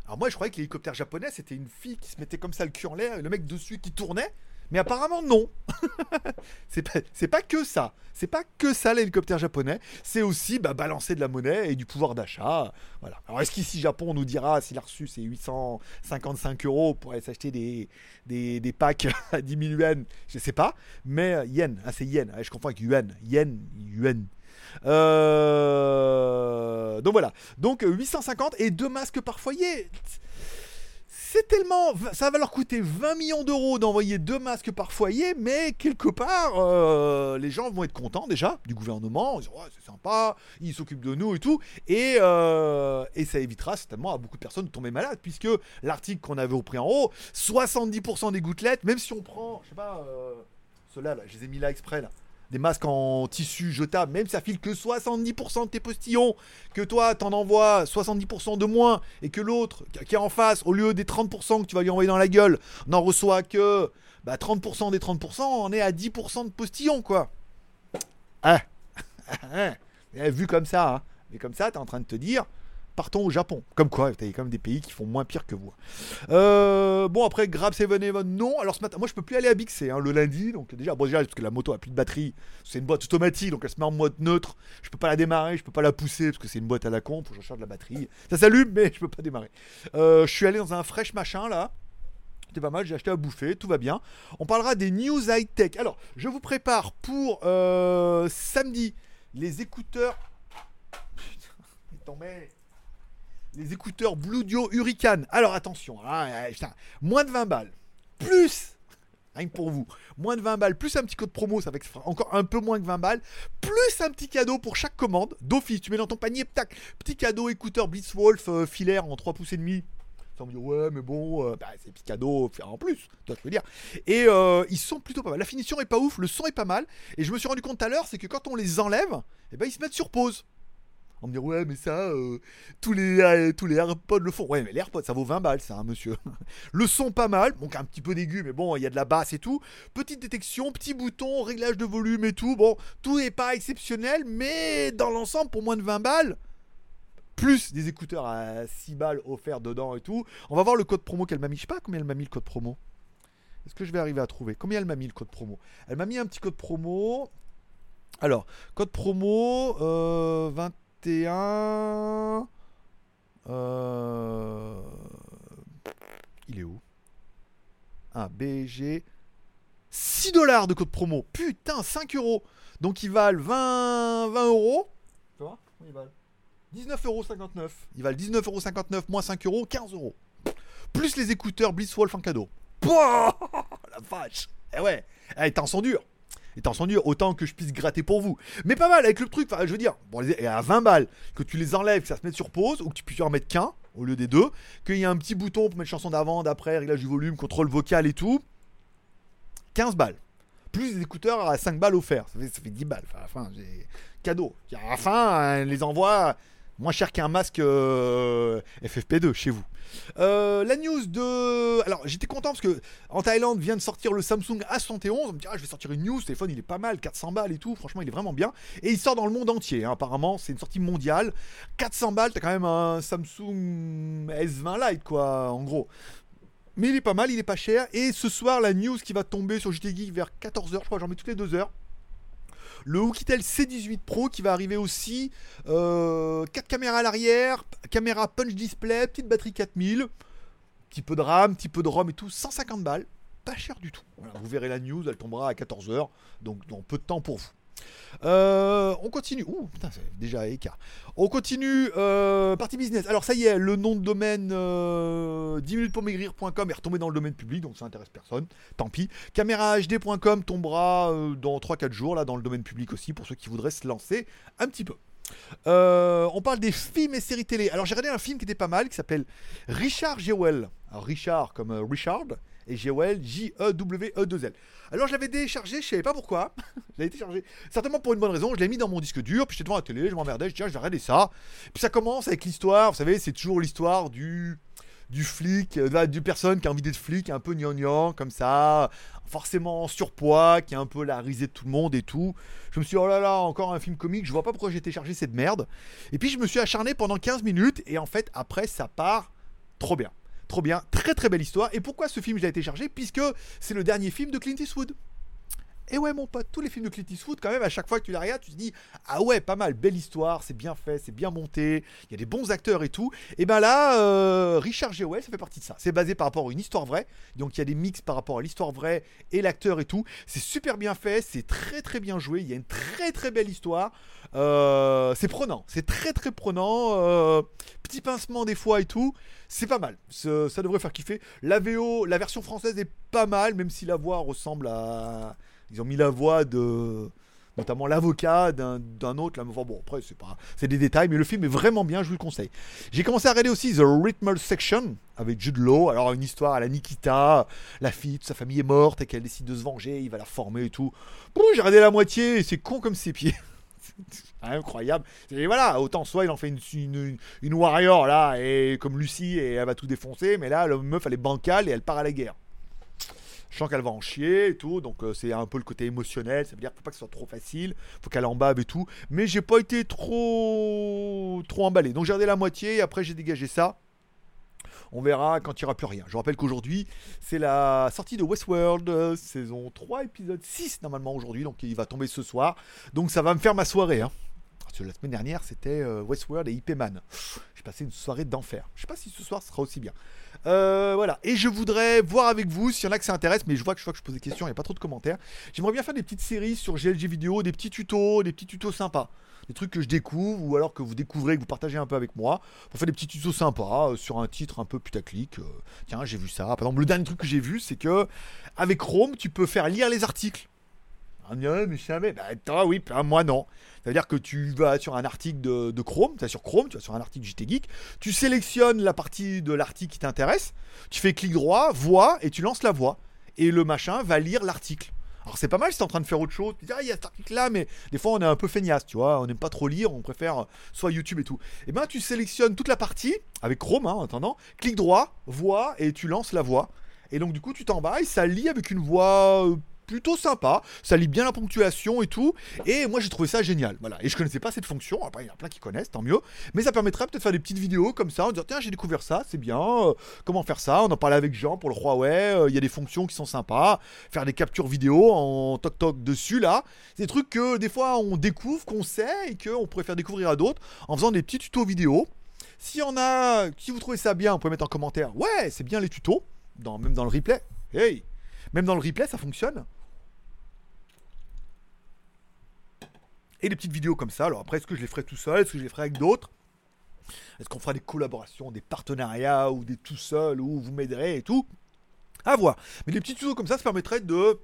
Alors moi, je croyais que l'hélicoptère japonais, c'était une fille qui se mettait comme ça le cul en l'air et le mec dessus qui tournait. Mais apparemment non. c'est pas que ça. C'est pas que ça l'hélicoptère japonais. C'est aussi balancer de la monnaie et du pouvoir d'achat. Voilà. Alors est-ce qu'ici Japon nous dira s'il a reçu ses 855 euros pour aller s'acheter des packs à 10 000 yens? Je sais pas. Mais yen, c'est yen. Je confonds avec yuan. Yen. Donc voilà. Donc 850 et 2 masques par foyer. C'est tellement... Ça va leur coûter 20 millions d'euros d'envoyer 2 masques par foyer, mais quelque part, les gens vont être contents déjà du gouvernement. Ils disent, ouais, c'est sympa, ils s'occupent de nous et tout. Et ça évitera certainement à beaucoup de personnes de tomber malades, puisque l'article qu'on avait au prix en haut, 70% des gouttelettes, même si on prend, je sais pas, ceux-là, là, je les ai mis là exprès, là. des masques en tissu jetable, même si ça file que 70% de tes postillons, que toi t'en envoies 70% de moins, et que l'autre qui est en face, au lieu des 30% que tu vas lui envoyer dans la gueule, n'en reçoit que 30% des 30%, on est à 10% de postillons, quoi. Ah. Vu comme ça, hein. Mais comme ça, t'es en train de te dire, partons au Japon. Comme quoi, t'as quand même des pays qui font moins pire que vous. Bon, après, Grab 7-Eleven, non. Alors ce matin, moi je peux plus aller à Bixé, hein, le lundi. Donc déjà, parce que la moto a plus de batterie. C'est une boîte automatique, donc elle se met en mode neutre. Je peux pas la démarrer, je peux pas la pousser, parce que c'est une boîte à la con, pour que je charge de la batterie. Ça s'allume, mais je peux pas démarrer. Je suis allé dans un fresh machin, là. C'était pas mal, j'ai acheté à bouffer, tout va bien. On parlera des news high-tech. Alors, je vous prépare pour samedi, les écouteurs... Les écouteurs Bluedio Hurricane. Alors attention, moins de 20 balles. Plus, rien que pour vous, moins de 20 balles, plus un petit code promo, ça fait encore un peu moins que 20 balles, plus un petit cadeau pour chaque commande d'office. Tu mets dans ton panier, tac, petit cadeau, écouteur Blitzwolf, filaire en 3 pouces et demi. On me dit ouais mais bon c'est petit cadeau en plus, toi je veux dire, et ils sont plutôt pas mal, la finition est pas ouf, le son est pas mal, et je me suis rendu compte tout à l'heure, c'est que quand on les enlève, et ben ils se mettent sur pause. On me dit ouais mais ça tous les AirPods le font. Ouais mais les AirPods ça vaut 20 balles ça, hein, monsieur. Le son pas mal, donc un petit peu dégueu, mais bon il y a de la basse et tout, petite détection, petit bouton, réglage de volume et tout, bon tout est pas exceptionnel, mais dans l'ensemble pour moins de 20 balles, plus des écouteurs à 6 balles offerts dedans et tout. On va voir le code promo qu'elle m'a mis. Je sais pas combien elle m'a mis le code promo. Est-ce que je vais arriver à trouver ? Combien elle m'a mis le code promo ? Elle m'a mis un petit code promo. Alors, code promo 21... Il est où ? Ah, BG... $6 de code promo. Putain, 5€. Donc ils valent 20€. Tu vois ? Ils valent 19,59€. Ils valent 19,59€, moins 5€, 15€. Plus les écouteurs Blitzwolf en cadeau. Pouah, la vache. Eh ouais, eh, ils t'en sont durs, autant que je puisse gratter pour vous. Mais pas mal avec le truc, enfin, je veux dire, bon, à 20 balles, que tu les enlèves, que ça se mette sur pause, ou que tu puisses en mettre qu'un, au lieu des deux, qu'il y a un petit bouton pour mettre chanson d'avant, d'après, réglage du volume, contrôle vocal et tout. 15 balles. Plus les écouteurs à 5 balles offerts. Ça fait 10 balles, enfin, à la fin, j'ai... Cadeau. À la fin, les envoie... Moins cher qu'un masque FFP2 chez vous. La news de... Alors, j'étais content parce que en Thaïlande vient de sortir le Samsung A71. On me dit, ah, je vais sortir une news, le téléphone, il est pas mal, 400 balles et tout. Franchement, il est vraiment bien. Et il sort dans le monde entier, hein. Apparemment. C'est une sortie mondiale. 400 balles, t'as quand même un Samsung S20 Lite, quoi, en gros. Mais il est pas mal, il est pas cher. Et ce soir, la news qui va tomber sur JT Geek vers 14h, je crois, j'en mets toutes les 2 heures. Le Oukitel C18 Pro qui va arriver aussi, 4 caméras à l'arrière, caméra punch display, petite batterie 4000, petit peu de RAM, petit peu de ROM et tout, 150 balles, pas cher du tout. Voilà, vous verrez la news, elle tombera à 14h, donc dans peu de temps pour vous. On continue. Ouh, putain, c'est déjà écart. On continue. Partie business. Alors, ça y est, le nom de domaine 10minutespourmaigrir.com est retombé dans le domaine public, donc ça intéresse personne. Tant pis. Caméra HD.com tombera dans 3-4 jours, là, dans le domaine public aussi, pour ceux qui voudraient se lancer un petit peu. On parle des films et séries télé. Alors, j'ai regardé un film qui était pas mal qui s'appelle Richard Jewell. Alors, Richard comme Richard. Et Jewell, J-E-W-E-2-L. Alors je l'avais déchargé, je savais pas pourquoi. Je l'avais déchargé, certainement pour une bonne raison. Je l'ai mis dans mon disque dur, puis j'étais devant la télé, je m'emmerdais, je dis, ah, je vais regarder ça. Puis ça commence avec l'histoire, vous savez, c'est toujours l'histoire du flic, du personne qui a envie d'être flic, un peu gnangnan, comme ça, forcément en surpoids, qui est un peu la risée de tout le monde et tout. Je me suis dit, oh là là, encore un film comique, je vois pas pourquoi j'ai téléchargé cette merde. Et puis je me suis acharné pendant 15 minutes, et en fait, après, ça part trop bien. Trop bien, très très belle histoire. Et pourquoi ce film je l'ai téléchargé ? Puisque c'est le dernier film de Clint Eastwood. Et ouais mon pote, tous les films de Clint Eastwood quand même, à chaque fois que tu les regardes, tu te dis « Ah ouais, pas mal, belle histoire, c'est bien fait, c'est bien monté, il y a des bons acteurs et tout. » Et ben là, Richard Jewell, ça fait partie de ça. C'est basé par rapport à une histoire vraie, donc il y a des mix par rapport à l'histoire vraie et l'acteur et tout. C'est super bien fait, c'est très très bien joué, il y a une très très belle histoire. C'est prenant, c'est très très prenant, petit pincement des fois et tout, c'est pas mal, ça devrait faire kiffer. La VO, la version française est pas mal, même si la voix ressemble à... Ils ont mis la voix notamment l'avocat d'un autre. Là, enfin, bon, après, c'est des détails, mais le film est vraiment bien, je vous le conseille. J'ai commencé à regarder aussi The Rhythm Section avec Jude Law. Alors, une histoire à la Nikita, la fille, toute sa famille est morte et qu'elle décide de se venger, il va la former et tout. Bon, j'ai regardé la moitié et c'est con comme ses pieds. Incroyable. Et voilà, autant soit il en fait une warrior là, et comme Lucie, et elle va tout défoncer, mais là, la meuf, elle est bancale et elle part à la guerre. Je sens qu'elle va en chier et tout, donc c'est un peu le côté émotionnel, ça veut dire qu'il ne faut pas que ce soit trop facile, il faut qu'elle en bave et tout, mais j'ai pas été trop emballé, donc j'ai regardé la moitié et après j'ai dégagé ça. On verra quand il n'y aura plus rien. Je rappelle qu'aujourd'hui, c'est la sortie de Westworld, saison 3, épisode 6 normalement aujourd'hui, donc il va tomber ce soir. Donc ça va me faire ma soirée, hein. Parce que la semaine dernière, c'était Westworld et IP Man. J'ai passé une soirée d'enfer. Je ne sais pas si ce soir sera aussi bien. Voilà, et je voudrais voir avec vous s'il y en a que ça intéresse, mais je vois que je pose des questions, il n'y a pas trop de commentaires. J'aimerais bien faire des petites séries sur GLG vidéo, des petits tutos sympas, des trucs que je découvre ou alors que vous découvrez, que vous partagez un peu avec moi, pour faire des petits tutos sympas sur un titre un peu putaclic. Tiens, j'ai vu ça. Par exemple, le dernier truc que j'ai vu, c'est que avec Chrome, tu peux faire lire les articles. Ah mais je savais, bah toi oui, bah, moi non. Ça veut dire que tu vas sur un article de Chrome, tu vas sur Chrome, tu vas sur un article JT Geek, tu sélectionnes la partie de l'article qui t'intéresse, tu fais clic droit, voix, et tu lances la voix. Et le machin va lire l'article. Alors c'est pas mal si t'es en train de faire autre chose, tu dis ah il y a cet article là, mais des fois on est un peu feignasse, tu vois, on n'aime pas trop lire, on préfère soit YouTube et tout. Et ben tu sélectionnes toute la partie, avec Chrome hein, en attendant, clic droit, voix, et tu lances la voix. Et donc du coup tu t'en vas et ça lit avec une voix... plutôt sympa, ça lit bien la ponctuation et tout, et moi j'ai trouvé ça génial, voilà, et je connaissais pas cette fonction, après il y en a plein qui connaissent, tant mieux, mais ça permettra peut-être de faire des petites vidéos comme ça, en disant tiens j'ai découvert ça, c'est bien, comment faire ça, on en parlait avec Jean pour le Huawei, il y a des fonctions qui sont sympas, faire des captures vidéo en toc-toc dessus là, c'est des trucs que des fois on découvre, qu'on sait, et qu'on pourrait faire découvrir à d'autres, en faisant des petits tutos vidéo. Si on a, si vous trouvez ça bien, vous pouvez mettre en commentaire, ouais c'est bien les tutos, même dans le replay, hey, même dans le replay ça fonctionne. Et des petites vidéos comme ça. Alors après, est-ce que je les ferai tout seul? Est-ce que je les ferai avec d'autres? Est-ce qu'on fera des collaborations, des partenariats ou des tout seuls où vous m'aiderez et tout? À voir. Mais des petits tutos comme ça, ça permettrait de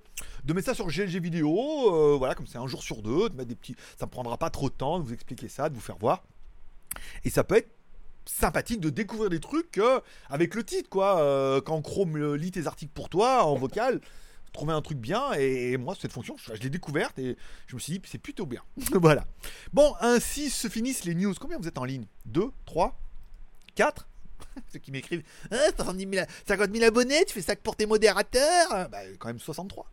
mettre ça sur GLG vidéo. Voilà, comme c'est un jour sur deux, de mettre des petits. Ça ne prendra pas trop de temps de vous expliquer ça, de vous faire voir. Et ça peut être sympathique de découvrir des trucs avec le titre, quoi. Quand Chrome lit tes articles pour toi en vocal. Trouver un truc bien, et moi cette fonction je l'ai découverte et je me suis dit c'est plutôt bien. Voilà, bon, ainsi se finissent les news. Combien vous êtes en ligne? 2, 3, 4. Ceux qui m'écrivent 50 000 abonnés, tu fais ça que pour tes modérateurs. Bah quand même 63.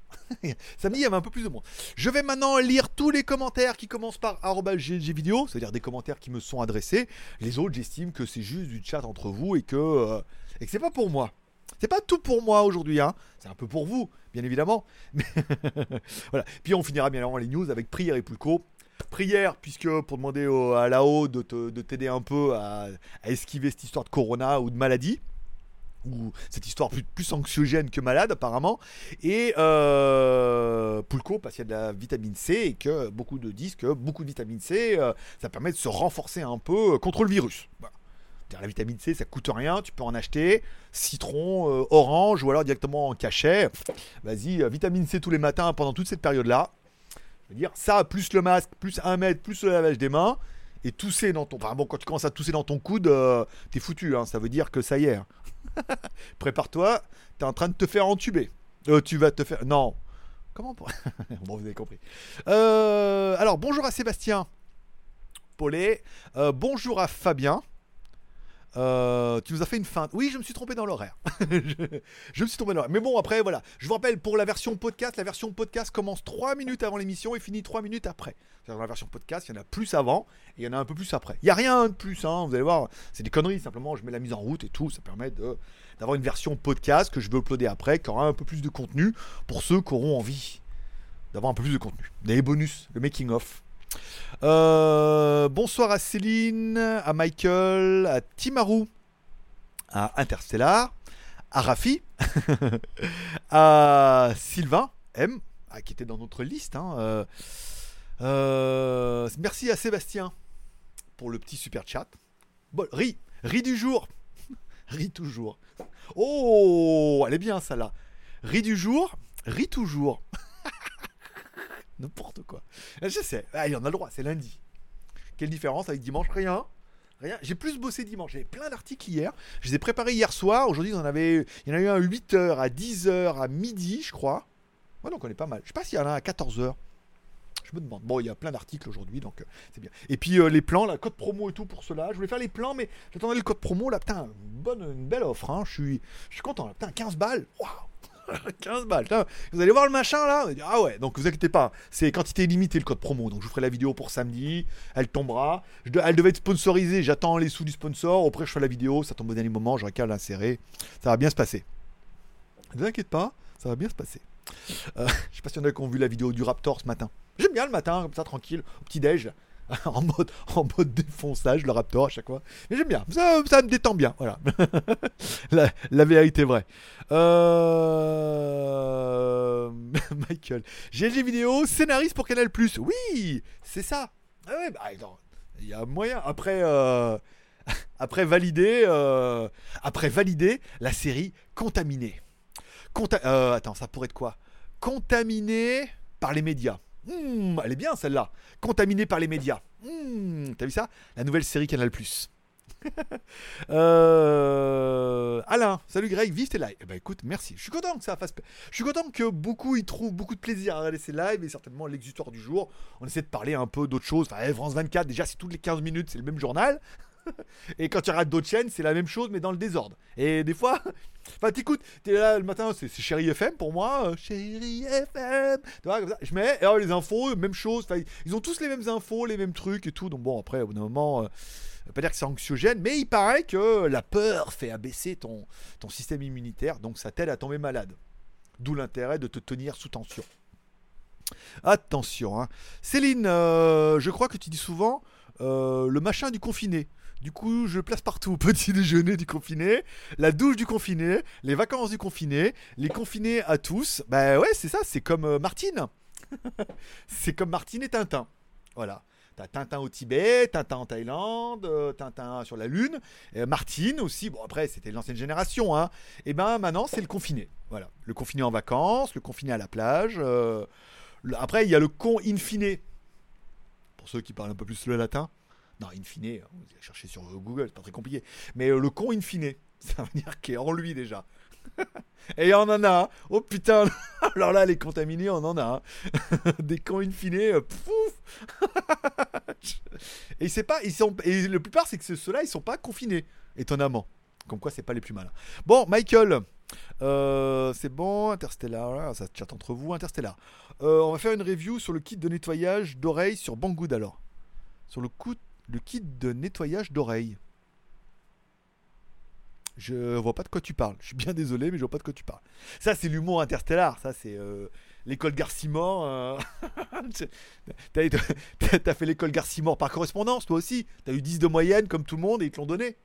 Samedi il y avait un peu plus de monde. Je vais maintenant lire tous les commentaires qui commencent par @glgvideo, c'est-à-dire des commentaires qui me sont adressés. Les autres j'estime que c'est juste du chat entre vous et que c'est pas pour moi. C'est pas tout pour moi aujourd'hui, hein. C'est un peu pour vous, bien évidemment. Mais voilà. Puis on finira bien avant les news avec Prière et Pulco. Prière, puisque pour demander à l'AO de t'aider un peu à esquiver cette histoire de corona ou de maladie, ou cette histoire plus anxiogène que malade apparemment. Et Pulco, parce qu'il y a de la vitamine C et que beaucoup de disent que beaucoup de vitamine C, ça permet de se renforcer un peu contre le virus. Voilà. La vitamine C, ça coûte rien, tu peux en acheter citron, orange ou alors directement en cachet. Vas-y, vitamine C tous les matins pendant toute cette période-là. Je veux dire, ça, plus le masque, plus un mètre, plus le lavage des mains et tousser dans ton... Enfin bon, quand tu commences à tousser dans ton coude, t'es foutu, hein, ça veut dire que ça y est. Hein. Prépare-toi, t'es en train de te faire entuber. Tu vas te faire... Non. Comment pour... Bon, vous avez compris. Alors, bonjour à Sébastien Paulet. Bonjour à Fabien. Tu nous as fait une feinte. Oui, je me suis trompé dans l'horaire. je me suis trompé dans l'horaire. Mais bon, après, voilà. Je vous rappelle, pour la version podcast commence 3 minutes avant l'émission et finit 3 minutes après. C'est-à-dire dans la version podcast, il y en a plus avant et il y en a un peu plus après. Il n'y a rien de plus, hein. Vous allez voir, c'est des conneries. Simplement, je mets la mise en route et tout. Ça permet d'avoir une version podcast que je veux uploader après, qui aura un peu plus de contenu pour ceux qui auront envie d'avoir un peu plus de contenu. Des bonus, le making-of. Bonsoir à Céline, à Michael, à Timarou, à Interstellar, à Rafi, à Sylvain M, qui était dans notre liste, hein. Merci à Sébastien pour le petit super chat. Bon, ri du jour. Ri toujours. Oh, elle est bien ça là. Ri du jour, ri toujours. N'importe quoi. Je sais, ah, il en a le droit, c'est lundi. Quelle différence avec dimanche? Rien. Rien. J'ai plus bossé dimanche. J'avais plein d'articles hier. Je les ai préparés hier soir. Aujourd'hui, il y en a eu un à 8h, à 10h, à midi, je crois. Ouais, donc on est pas mal. Je sais pas s'il y en a un à 14h. Je me demande. Bon, il y a plein d'articles aujourd'hui, donc c'est bien. Et puis les plans, la code promo et tout pour cela. Je voulais faire les plans, mais j'attendais le code promo. Là, putain, une belle offre. Hein. Je suis content. Là. Putain, 15 balles. Waouh! 15 balles. Putain, vous allez voir le machin là. Ah ouais, donc vous inquiétez pas. C'est quantité limitée le code promo. Donc je vous ferai la vidéo pour samedi. Elle tombera. Elle devait être sponsorisée. J'attends les sous du sponsor. Après, je ferai la vidéo. Ça tombe au dernier moment. J'aurai qu'à l'insérer. Ça va bien se passer. Ne vous inquiétez pas. Ça va bien se passer. Je sais pas si y en a qui ont vu la vidéo du Raptor ce matin. J'aime bien le matin, comme ça, tranquille, au petit-déj, en mode défonçage, le Raptor à chaque fois. Mais j'aime bien, ça me détend bien, voilà. la vérité vraie. Michael, GLG vidéo, scénariste pour Canal+. Oui, c'est ça. Ah ouais, bah attends, il y a moyen. Après valider la série Contaminé. Attends, ça pourrait être quoi? Contaminé par les médias. Elle est bien celle-là. Contaminé par les médias. T'as vu ça? La nouvelle série Canal+. Alain, salut Greg, vive tes lives. Eh ben écoute, merci. Je suis content que ça fasse. Je suis content que beaucoup y trouvent beaucoup de plaisir à regarder ces lives et certainement l'exutoire du jour. On essaie de parler un peu d'autres choses. Enfin, France 24, déjà, c'est toutes les 15 minutes, c'est le même journal. Et quand tu regardes d'autres chaînes, c'est la même chose mais dans le désordre. Et des fois, enfin t'écoutes, t'es là le matin, c'est Chéri FM pour moi, Chéri FM, tu vois comme ça. Je mets alors les infos, même chose. Ils ont tous les mêmes infos, les mêmes trucs et tout. Donc bon, après au bout d'un moment, pas dire que c'est anxiogène, mais il paraît que la peur fait abaisser ton système immunitaire, donc ça t'aide à tomber malade. D'où l'intérêt de te tenir sous tension. Attention, hein. Céline, je crois que tu dis souvent le machin du confiné. Du coup, je place partout. Petit déjeuner du confiné, la douche du confiné, les vacances du confiné, les confinés à tous. Ben ouais, c'est ça, c'est comme Martine. C'est comme Martine et Tintin. Voilà. T'as Tintin au Tibet, Tintin en Thaïlande, Tintin sur la Lune. Et Martine aussi. Bon, après, c'était l'ancienne génération. Hein. Et ben maintenant, c'est le confiné. Voilà. Le confiné en vacances, le confiné à la plage. Après, il y a le con in fine. Pour ceux qui parlent un peu plus le latin. Non, in fine, vous allez chercher sur Google, c'est pas très compliqué. Mais le con in fine, ça veut dire qu'il est en lui déjà. Et on en a, oh putain, alors là, les contaminés, on en a. Des cons in fine, pouf. Et c'est pas, ils sont, et le plus part, c'est que ceux-là, ils sont pas confinés, étonnamment. Comme quoi, c'est pas les plus malins. Bon, Michael, c'est bon, Interstellar, ça chatte entre vous, Interstellar. On va faire une review sur le kit de nettoyage d'oreilles sur Banggood alors. Sur le kit de nettoyage d'oreilles. Je vois pas de quoi tu parles. Je suis bien désolé, mais je vois pas de quoi tu parles. Ça, c'est l'humour interstellar. Ça, c'est l'école Garcimore. T'as fait l'école Garcimore par correspondance, toi aussi. T'as eu 10 de moyenne, comme tout le monde, et ils te l'ont donné.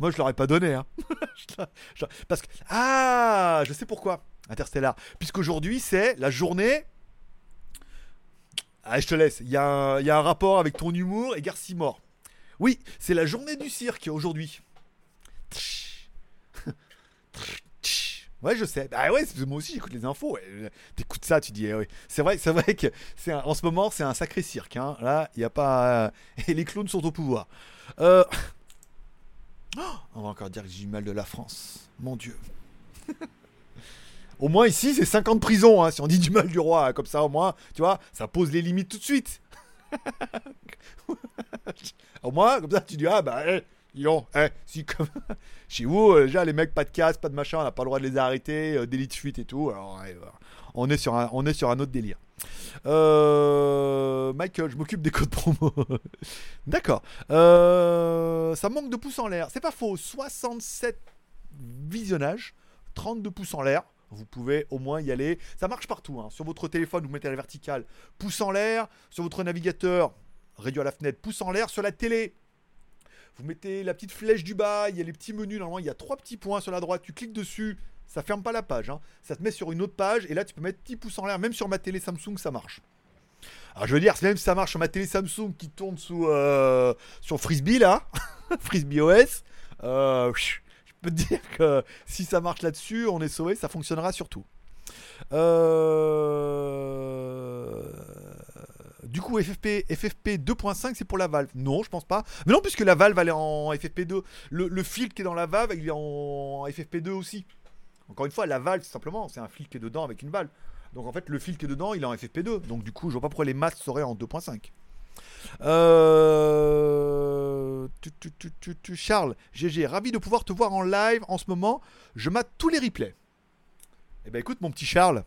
Moi, je l'aurais pas donné. Hein. Parce que... Ah, je sais pourquoi, interstellar. Puisqu'aujourd'hui, c'est la journée... Ah, je te laisse, il y a un rapport avec ton humour et Garcimore. Oui, c'est la journée du cirque aujourd'hui. Ouais, je sais. Bah ouais, moi aussi j'écoute les infos. T'écoutes ça, tu dis, eh oui. C'est vrai que en ce moment c'est un sacré cirque. Hein. Là, il n'y a pas... Et les clowns sont au pouvoir. On va encore dire que j'ai du mal de la France. Mon Dieu. Au moins ici c'est 50 prisons hein, si on dit du mal du roi hein, comme ça au moins tu vois ça pose les limites tout de suite. Au moins comme ça tu dis ah bah non si comme chez vous déjà les mecs pas de casse pas de machin on n'a pas le droit de les arrêter délit de fuite et tout alors on est sur un autre délire. Michael je m'occupe des codes promo. D'accord ça manque de pouces en l'air c'est pas faux 67 visionnages 32 pouces en l'air. Vous pouvez au moins y aller. Ça marche partout. Hein. Sur votre téléphone, vous mettez à la verticale. Pouce en l'air. Sur votre navigateur, réduit à la fenêtre. Pouce en l'air. Sur la télé, vous mettez la petite flèche du bas. Il y a les petits menus. Normalement, il y a 3 petits points sur la droite. Tu cliques dessus. Ça ferme pas la page. Hein. Ça te met sur une autre page. Et là, tu peux mettre petit pouce en l'air. Même sur ma télé Samsung, ça marche. Alors, je veux dire, même si ça marche sur ma télé Samsung qui tourne sur Frisbee, là. Frisbee OS. Je peux te dire que si ça marche là-dessus, on est sauvé, ça fonctionnera surtout. Du coup, FFP2.5, c'est pour la valve. Non, je pense pas. Mais non, puisque la valve, elle est en FFP2. Le fil qui est dans la valve, il est en FFP2 aussi. Encore une fois, la valve, c'est simplement, c'est un fil qui est dedans avec une valve. Donc en fait, le fil qui est dedans, il est en FFP2. Donc du coup, je vois pas pourquoi les masques seraient en 2.5. Charles, GG, ravi de pouvoir te voir en live en ce moment. Je mate tous les replays. Eh ben écoute, mon petit Charles.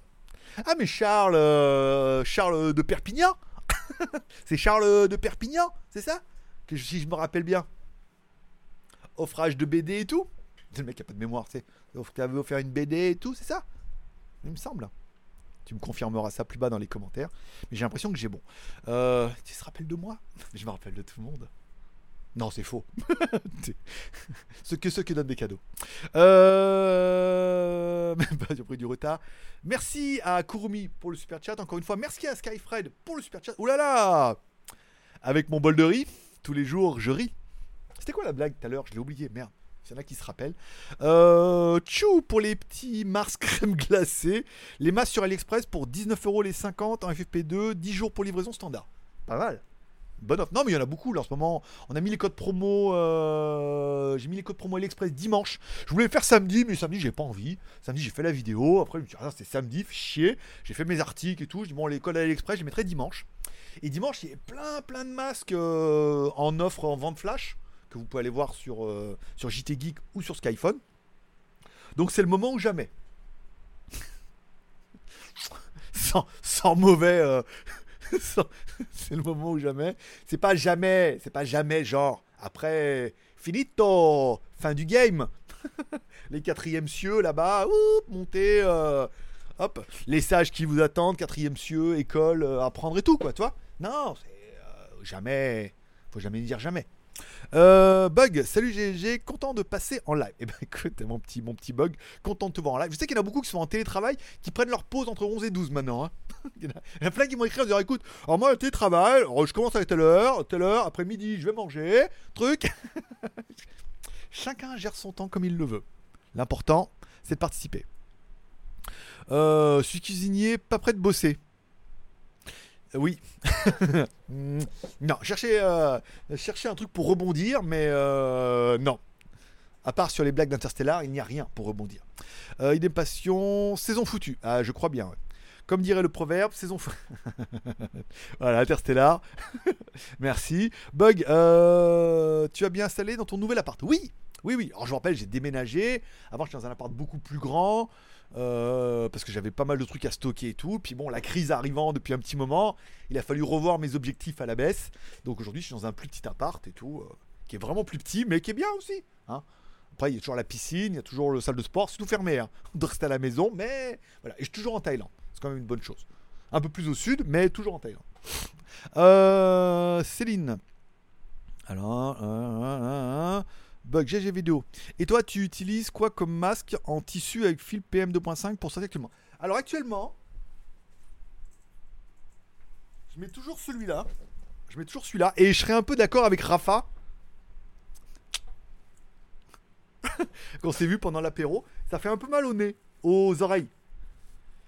Ah mais Charles, Charles de Perpignan. C'est Charles de Perpignan, c'est ça, que si je me rappelle bien. Offrage de BD et tout. Le mec a pas de mémoire, tu sais. T'avais offert une BD et tout, c'est ça, il me semble. Tu me confirmeras ça plus bas dans les commentaires. Mais j'ai l'impression que j'ai bon. Tu te rappelles de moi? Je me rappelle de tout le monde. Non, c'est faux. Ceux qui donnent des cadeaux. Même pas, j'ai pris du retard. Merci à Kurumi pour le super chat. Encore une fois, merci à Skyfred pour le super chat. Ouh là là! Avec mon bol de riz, tous les jours, je ris. C'était quoi la blague tout à l'heure? Je l'ai oublié, merde. Il y en a qui se rappellent. Tchou pour les petits Mars crème glacée. Les masques sur AliExpress pour 19€ les 50 en FFP2. 10 jours pour livraison standard. Pas mal. Bonne offre. Non, mais il y en a beaucoup là en ce moment. On a mis les codes promo. J'ai mis les codes promo AliExpress dimanche. Je voulais le faire samedi, mais samedi, j'ai pas envie. Samedi, j'ai fait la vidéo. Après, je me suis dit, ah, c'est samedi, fais chier. J'ai fait mes articles et tout. Je dis, bon, les codes à AliExpress, je les mettrai dimanche. Et dimanche, il y a plein de masques en offre, en vente flash, que vous pouvez aller voir sur JT Geek ou sur Skyphone. Donc c'est le moment ou jamais. sans mauvais... c'est le moment ou jamais. C'est pas jamais genre, après, finito, fin du game. Les quatrièmes cieux là-bas, montez, hop, les sages qui vous attendent, quatrième cieux, école, apprendre et tout, quoi, tu vois. Non, c'est jamais, faut jamais dire jamais. Bug, salut GG, content de passer en live. Eh ben écoute, mon petit Bug, content de te voir en live. Je sais qu'il y en a beaucoup qui sont en télétravail, qui prennent leur pause entre 11 et 12 maintenant, hein. Il y a plein qui m'ont écrit en disant, écoute, alors moi le télétravail, je commence à telle heure, après midi je vais manger, truc. Chacun gère son temps comme il le veut. L'important, c'est de participer. Je suis cuisinier, pas prêt de bosser. Oui. Non, cherchez un truc pour rebondir, mais non. À part sur les blagues d'Interstellar, il n'y a rien pour rebondir. Idée de passion, saison foutue. Ah, je crois bien, ouais. Comme dirait le proverbe, saison foutue. Voilà, Interstellar. Merci. Bug, tu as bien installé dans ton nouvel appart? Oui. Alors, je vous rappelle, j'ai déménagé. Avant, j'étais dans un appart beaucoup plus grand. Parce que j'avais pas mal de trucs à stocker et tout. Puis bon, la crise arrivant depuis un petit moment, il a fallu revoir mes objectifs à la baisse. Donc aujourd'hui, je suis dans un plus petit appart et tout, qui est vraiment plus petit, mais qui est bien aussi, hein. Après, il y a toujours la piscine, il y a toujours le salle de sport, c'est tout fermé, hein. On doit rester à la maison, mais voilà. Et je suis toujours en Thaïlande. C'est quand même une bonne chose. Un peu plus au sud, mais toujours en Thaïlande. Céline. Alors. Bug, GG vidéo. Et toi, tu utilises quoi comme masque en tissu avec fil PM2.5 pour sortir actuellement? Alors actuellement, je mets toujours celui-là. Et je serais un peu d'accord avec Rafa, qu'on s'est vu pendant l'apéro. Ça fait un peu mal au nez, aux oreilles.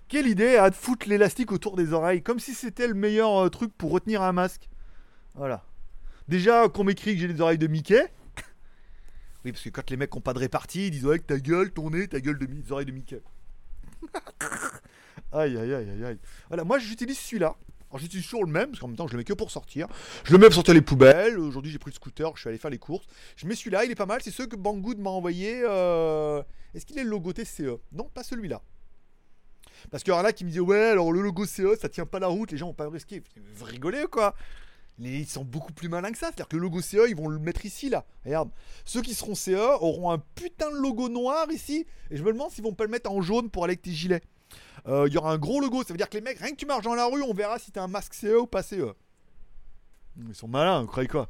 Quelle idée à te foutre l'élastique autour des oreilles, comme si c'était le meilleur truc pour retenir un masque. Voilà. Déjà qu'on m'écrit que j'ai les oreilles de Mickey. Oui, parce que quand les mecs n'ont pas de répartie, ils disent « Ouais, ta gueule, ton nez, ta gueule de les oreilles de Mickey. » Aïe. Voilà, moi, j'utilise celui-là. Alors, j'utilise toujours le même, parce qu'en même temps, je le mets que pour sortir. Je le mets pour sortir les poubelles. Aujourd'hui, j'ai pris le scooter, je suis allé faire les courses. Je mets celui-là, il est pas mal. C'est ceux que Banggood m'a envoyé. Est-ce qu'il est le logo TCE? Non, pas celui-là. Parce qu'il y en a qui me disent « Ouais, alors le logo CE, ça tient pas la route, les gens vont pas risquer. » Vous rigolez ou quoi? Ils sont beaucoup plus malins que ça, c'est-à-dire que le logo CE, ils vont le mettre ici, là, regarde. Ceux qui seront CE auront un putain de logo noir ici, et je me demande s'ils vont pas le mettre en jaune pour aller avec tes gilets. Il y aura un gros logo, ça veut dire que les mecs, rien que tu marches dans la rue, on verra si t'as un masque CE ou pas CE. Ils sont malins, vous croyez quoi?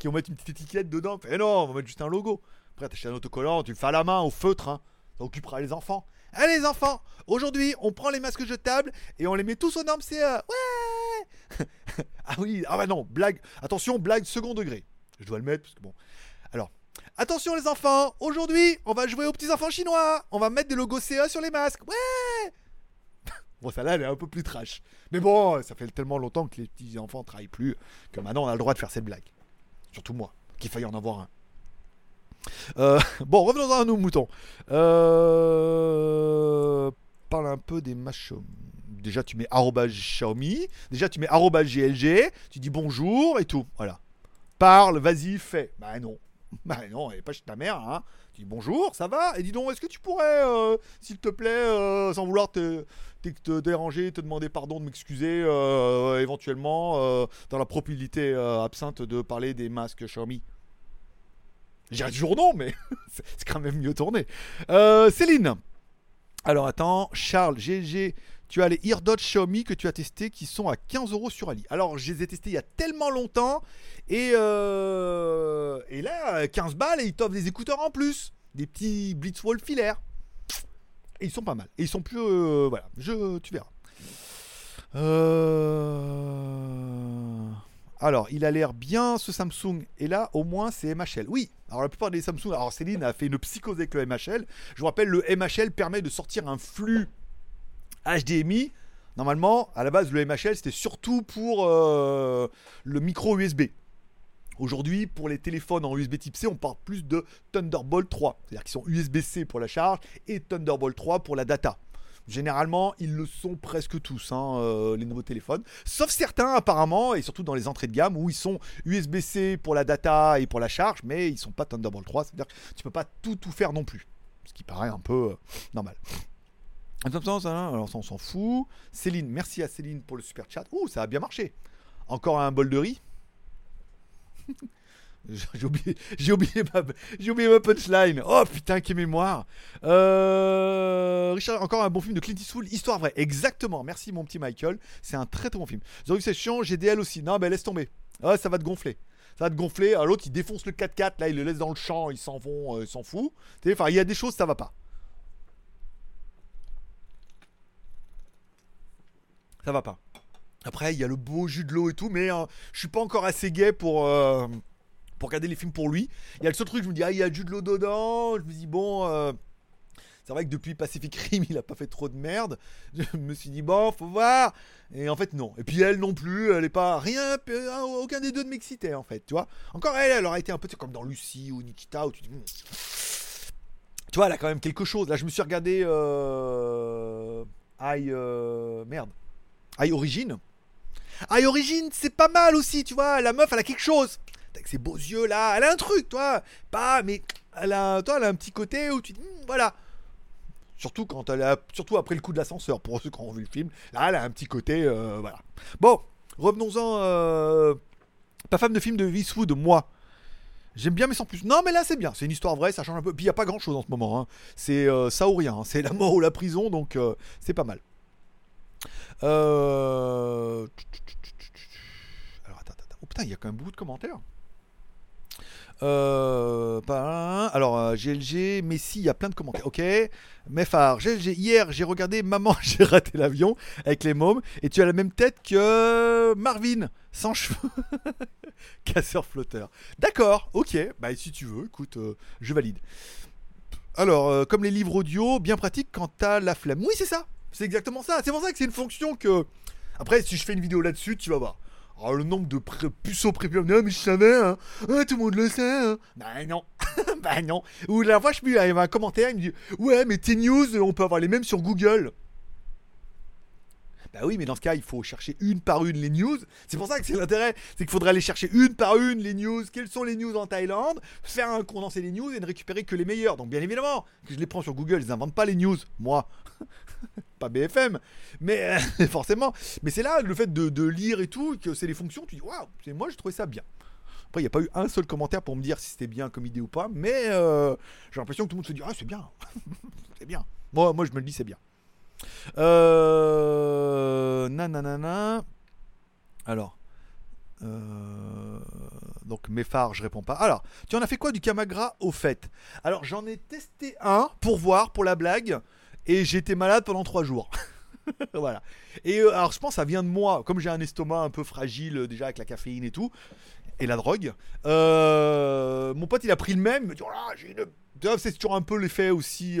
Qui vont mettre une petite étiquette dedans, et non, on va mettre juste un logo. Après, t'achètes un autocollant, tu le fais à la main, au feutre, hein. Ça occupera les enfants. Allez les enfants, aujourd'hui, on prend les masques jetables et on les met tous aux normes CE. Ouais. Ah oui, ah bah non, blague. Attention, blague second degré. Je dois le mettre parce que bon. Alors, attention les enfants, aujourd'hui, on va jouer aux petits enfants chinois. On va mettre des logos CE sur les masques. Ouais. Bon, celle-là, elle est un peu plus trash. Mais bon, ça fait tellement longtemps que les petits enfants ne travaillent plus que maintenant, on a le droit de faire cette blague. Surtout moi, qu'il faille en avoir un. Bon, revenons à nos moutons. Parle un peu des matchs. Déjà, tu mets @Xiaomi. Déjà, tu mets @GLG. Tu dis bonjour et tout. Voilà. Parle, vas-y, fais. Bah non. Bah non, elle est pas chez ta mère, hein. Tu dis bonjour, ça va? Et dis donc, est-ce que tu pourrais, s'il te plaît, sans vouloir te déranger, te demander pardon, de m'excuser, éventuellement, dans la probabilité absinthe de parler des masques Xiaomi? J'irai toujours non, mais c'est quand même mieux tourné. Céline. Alors attends, Charles, GG, tu as les AirPods Xiaomi que tu as testés qui sont à 15€ sur Ali. Alors je les ai testés il y a tellement longtemps et là 15 balles et ils t'offrent des écouteurs en plus, des petits Blitzwolf filaires. Et ils sont pas mal. Et ils sont plus voilà, tu verras. Alors, il a l'air bien ce Samsung. Et là, au moins, c'est MHL. Oui, alors la plupart des Samsung... Alors, Céline a fait une psychose avec le MHL. Je vous rappelle, le MHL permet de sortir un flux HDMI. Normalement, à la base, le MHL, c'était surtout pour le micro USB. Aujourd'hui, pour les téléphones en USB Type-C, on parle plus de Thunderbolt 3. C'est-à-dire qu'ils sont USB-C pour la charge et Thunderbolt 3 pour la data. Généralement, ils le sont presque tous, hein, les nouveaux téléphones. Sauf certains, apparemment, et surtout dans les entrées de gamme, où ils sont USB-C pour la data et pour la charge, mais ils ne sont pas Thunderbolt 3. C'est-à-dire que tu ne peux pas tout faire non plus. Ce qui paraît un peu normal. En tout cas, alors ça, on s'en fout. Céline, merci à Céline pour le super chat. Ouh, ça a bien marché. Encore un bol de riz. J'ai oublié ma punchline. Oh putain, quelle mémoire. Richard, encore un bon film de Clint Eastwood, histoire vraie. Exactement, merci mon petit Michael. C'est un très très bon film. Zero Session, GDL aussi. Non, mais laisse tomber. Ah, ça va te gonfler. Ça va te gonfler. Alors, l'autre, il défonce le 4x4. Là, il le laisse dans le champ. Ils s'en vont. Ils s'en foutent. Enfin, il y a des choses, ça va pas. Ça va pas. Après, il y a le beau jus de l'eau et tout. Mais je suis pas encore assez gay pour regarder les films pour lui. Il y a le seul truc, je me dis, ah, il y a du de l'eau dedans. Je me dis, bon, c'est vrai que depuis Pacific Rim, il a pas fait trop de merde. Je me suis dit, bon, faut voir. Et en fait, non. Et puis elle non plus, elle est pas rien, aucun des deux ne m'excitait, en fait, tu vois. Encore elle aurait été un peu comme dans Lucie ou Nikita, où tu dis, tu vois, elle a quand même quelque chose. Là, je me suis regardé I Origin. I Origin, c'est pas mal aussi, tu vois. La meuf, elle a quelque chose. Avec ses beaux yeux là, elle a un truc, toi, pas, mais elle a un petit côté où tu dis, voilà. Surtout quand surtout après le coup de l'ascenseur, pour ceux qui ont vu le film, là, elle a un petit côté, voilà. Bon, revenons-en. Pas femme de film de Eastwood, moi. J'aime bien, mais sans plus. Non, mais là, c'est bien. C'est une histoire vraie, ça change un peu. Puis il n'y a pas grand-chose en ce moment. Hein. C'est ça ou rien. Hein. C'est la mort ou la prison, donc c'est pas mal. Alors, attends. Oh putain, il y a quand même beaucoup de commentaires. Alors, GLG, Messi, il y a plein de commentaires. Ok, Mefar, GLG, hier j'ai regardé Maman, j'ai raté l'avion avec les mômes et tu as la même tête que Marvin, sans cheveux, casseur flotteur. D'accord, ok, bah si tu veux, écoute, je valide. Alors, comme les livres audio, bien pratique quand t'as la flemme. Oui, c'est ça, c'est exactement ça. C'est pour ça que c'est une fonction que. Après, si je fais une vidéo là-dessus, tu vas voir. Oh, le nombre de puceaux prévus. Non, mais je savais, hein. Oh, tout le monde le sait, hein. Bah non. Bah non. Ou la fois, il y avait un commentaire, il me dit « Ouais, mais tes news, on peut avoir les mêmes sur Google. » Bah oui, mais dans ce cas, il faut chercher une par une les news. C'est pour ça que c'est l'intérêt. C'est qu'il faudrait aller chercher une par une les news. Quelles sont les news en Thaïlande ? Faire un condensé des news et ne récupérer que les meilleures. Donc bien évidemment, que je les prends sur Google, ils n'inventent pas les news. Moi. Pas BFM, mais forcément. Mais c'est là le fait de lire et tout, que c'est les fonctions. Tu dis waouh, moi je trouvais ça bien. Après, il n'y a pas eu un seul commentaire pour me dire si c'était bien comme idée ou pas, mais j'ai l'impression que tout le monde se dit ah, c'est bien, c'est bien. Moi je me le dis, c'est bien. Nanana. Alors. Donc mes phares, je réponds pas. Alors, tu en as fait quoi du Camagra au fait? Alors, j'en ai testé un pour la blague. Et j'étais malade pendant 3 jours. Voilà. Et alors, je pense que ça vient de moi. Comme j'ai un estomac un peu fragile, déjà avec la caféine et tout, et la drogue, mon pote, il a pris le même. Il me dit, oh là, j'ai une... C'est toujours un peu l'effet aussi...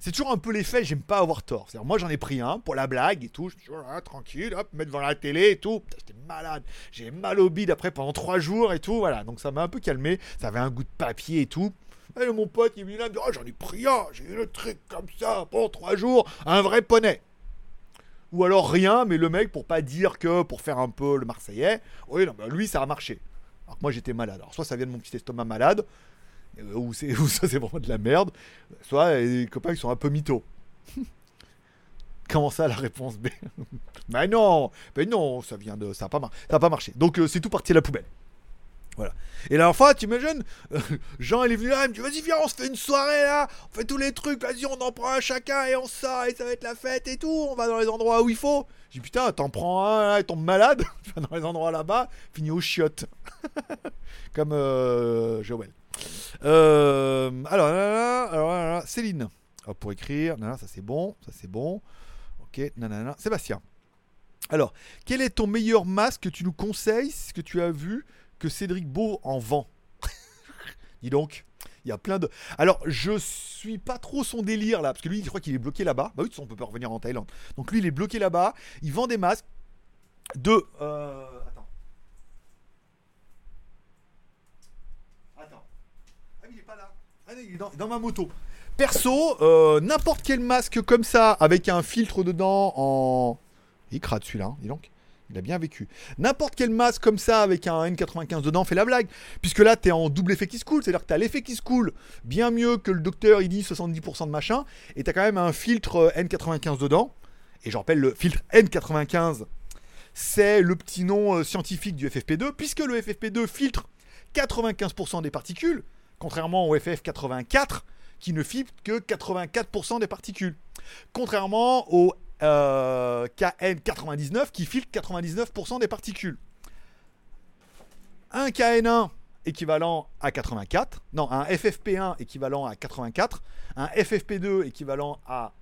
c'est toujours un peu l'effet, j'aime pas avoir tort. C'est-à-dire, moi, j'en ai pris un pour la blague et tout. Je me suis dit, oh là, tranquille, hop, mettre devant la télé et tout. Putain, j'étais malade. J'ai mal au bide après pendant 3 jours et tout. Voilà, donc ça m'a un peu calmé. Ça avait un goût de papier et tout. Et mon pote, il me dit là, oh, j'en ai pris un. J'ai eu le truc comme ça pendant 3 jours. Un vrai poney. Ou alors rien, mais le mec, pour pas dire que, pour faire un peu le Marseillais, oui, non, bah lui, ça a marché. Alors que moi, j'étais malade. Alors, soit ça vient de mon petit estomac malade, ou ça, c'est vraiment de la merde, soit les copains, ils sont un peu mythos. Comment ça, la réponse B? Mais non, ça vient de. Ça a pas marché. Donc, c'est tout parti à la poubelle. Voilà. Et la dernière fois, tu imagines, Jean, il est venu là, il me dit, vas-y, viens, on se fait une soirée, là, on fait tous les trucs, vas-y, on en prend un chacun, et on sort, et ça va être la fête, et tout, on va dans les endroits où il faut. J'ai dit, putain, t'en prends un, là, et tombe malade, tu vas dans les endroits là-bas, finis aux chiottes. Comme Joël. Alors, Céline, oh, pour écrire, nanana, ça c'est bon, ok, nanana, Sébastien. Alors, quel est ton meilleur masque que tu nous conseilles, ce que tu as vu que Cédric Beau en vend? Dis donc, il y a plein de... Alors, je suis pas trop son délire, là, parce que lui, je crois qu'il est bloqué là-bas. Bah oui, on peut pas revenir en Thaïlande. Donc lui, il est bloqué là-bas. Il vend des masques de... Attends. Ah, mais il est pas là. Ah, non, il est dans ma moto. Perso, n'importe quel masque comme ça, avec un filtre dedans en... Il crade, celui-là, hein, dis donc. Il a bien vécu. N'importe quel masque comme ça avec un N95 dedans fait la blague. Puisque là, t'es en double effet qui se coule. C'est-à-dire que t'as l'effet qui se coule bien mieux que le docteur, il dit 70% de machin. Et t'as quand même un filtre N95 dedans. Et je rappelle, le filtre N95, c'est le petit nom scientifique du FFP2. Puisque le FFP2 filtre 95% des particules. Contrairement au FF84 qui ne filtre que 84% des particules. Contrairement au KN99 qui filtre 99% des particules. Un KN1 équivalent à 84, non, un FFP1 équivalent à 84, un FFP2 équivalent à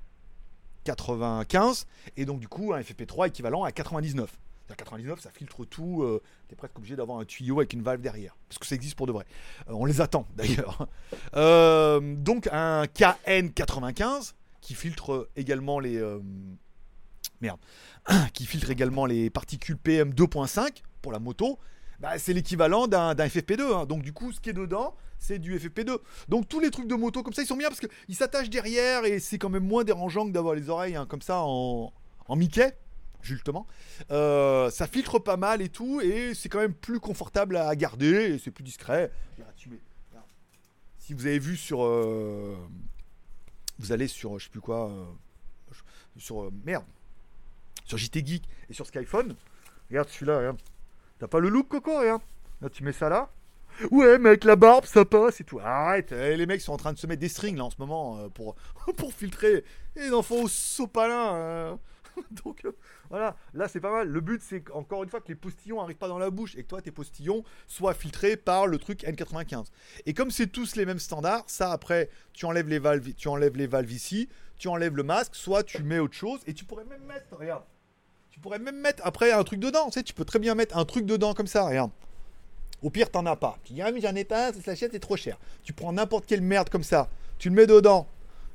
95, et donc du coup un FFP3 équivalent à 99. À 99, ça filtre tout, t'es presque obligé d'avoir un tuyau avec une valve derrière, parce que ça existe pour de vrai. On les attend d'ailleurs. Donc un KN95 qui filtre également les... qui filtre également les particules PM2.5 pour la moto, bah c'est l'équivalent d'un FFP2. Hein. Donc du coup, ce qui est dedans, c'est du FFP2. Donc tous les trucs de moto comme ça, ils sont bien parce qu'ils s'attachent derrière et c'est quand même moins dérangeant que d'avoir les oreilles hein, comme ça en Mickey, justement. Ça filtre pas mal et tout, et c'est quand même plus confortable à garder, et c'est plus discret. Si vous avez vu sur... vous allez sur, je sais plus quoi, sur JT Geek et sur Skyphone. Regarde celui-là, regarde. T'as pas le look, Coco, regarde. Là, tu mets ça là. Ouais, mec, la barbe, ça passe et tout. Arrête, les mecs sont en train de se mettre des strings, là, en ce moment, pour filtrer les enfants au sopalin. Donc, voilà, là, c'est pas mal. Le but, c'est encore une fois que les postillons arrivent pas dans la bouche et que toi, tes postillons soient filtrés par le truc N95. Et comme c'est tous les mêmes standards, ça, après, tu enlèves les valves ici, tu enlèves le masque, soit tu mets autre chose et tu pourrais même mettre, regarde. Tu pourrais même mettre après un truc dedans, tu sais, tu peux très bien mettre un truc dedans comme ça, regarde. Au pire, t'en as pas. Tu dis, ah, mais j'en ai pas, ça s'achète, c'est trop cher. Tu prends n'importe quelle merde comme ça, tu le mets dedans,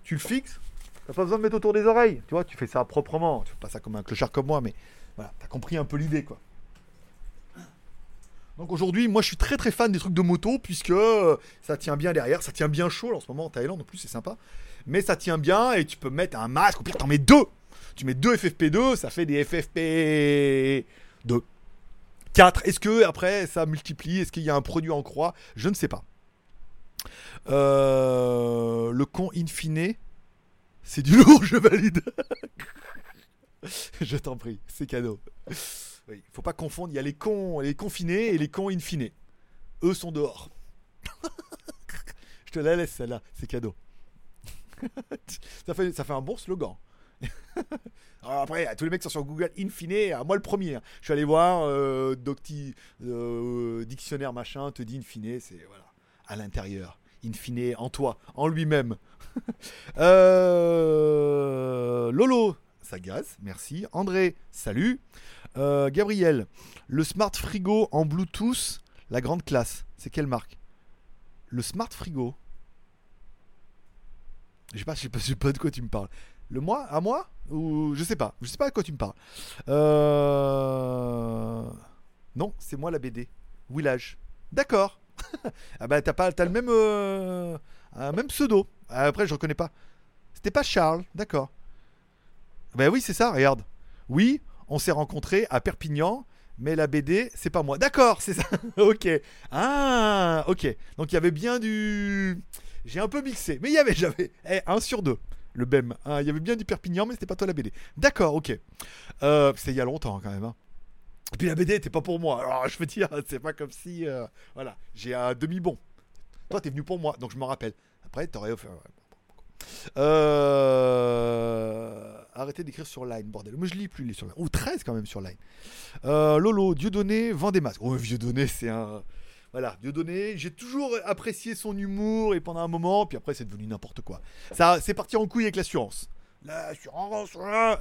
tu le fixes, t'as pas besoin de mettre autour des oreilles, tu vois, tu fais ça proprement. Tu fais pas ça comme un clochard comme moi, mais voilà, t'as compris un peu l'idée, quoi. Donc aujourd'hui, moi je suis très fan des trucs de moto puisque ça tient bien derrière, ça tient bien chaud là, en ce moment en Thaïlande en plus, c'est sympa. Mais ça tient bien et tu peux mettre un masque, au pire t'en mets 2. Tu mets 2 FFP2, ça fait des FFP2. 4. Est-ce que après ça multiplie? Est-ce qu'il y a un produit en croix? Je ne sais pas. Le con in fine, c'est du lourd, je valide. Je t'en prie, c'est cadeau. Oui, faut pas confondre, il y a les cons, les confinés et les cons in fine. Eux sont dehors. Je te la laisse celle-là, c'est cadeau. ça fait un bon slogan. Alors après, tous les mecs sont sur Google in fine, moi le premier. Je suis allé voir dictionnaire machin, te dit in fine, c'est voilà, à l'intérieur, in fine, en toi, en lui-même. Lolo Sagaz, merci. André, salut. Gabriel, le smart frigo en Bluetooth, la grande classe. C'est quelle marque? Le smart frigo. Je sais pas de quoi tu me parles. Le mois, à moi ou je sais pas de quoi tu me parles. Non, c'est moi la BD. Willage. D'accord. Ah bah t'as le même un même pseudo. Après je reconnais pas. C'était pas Charles, d'accord. Bah oui, c'est ça, regarde. Oui, on s'est rencontrés à Perpignan, mais la BD, c'est pas moi. D'accord, c'est ça. OK. Ah, OK. Donc il y avait bien du... J'ai un peu mixé, mais j'avais 1/2. Le BEM, hein, il y avait bien du Perpignan, mais c'était pas toi la BD. D'accord, OK. C'est il y a longtemps quand même. Hein. Et puis la BD était pas pour moi. Alors je veux dire, c'est pas comme si... Voilà, j'ai un demi-bon. Toi, t'es venu pour moi, donc je m'en rappelle. Après, t'aurais offert... Arrêtez d'écrire sur Line, bordel. Moi je lis plus les sur Line. Ou 13 quand même sur Line. Lolo, Dieudonné vend des masques. Oh, Dieudonné, c'est un... Voilà, Dieudonné, j'ai toujours apprécié son humour et pendant un moment, puis après c'est devenu n'importe quoi. Ça, c'est parti en couille avec l'assurance. L'assurance,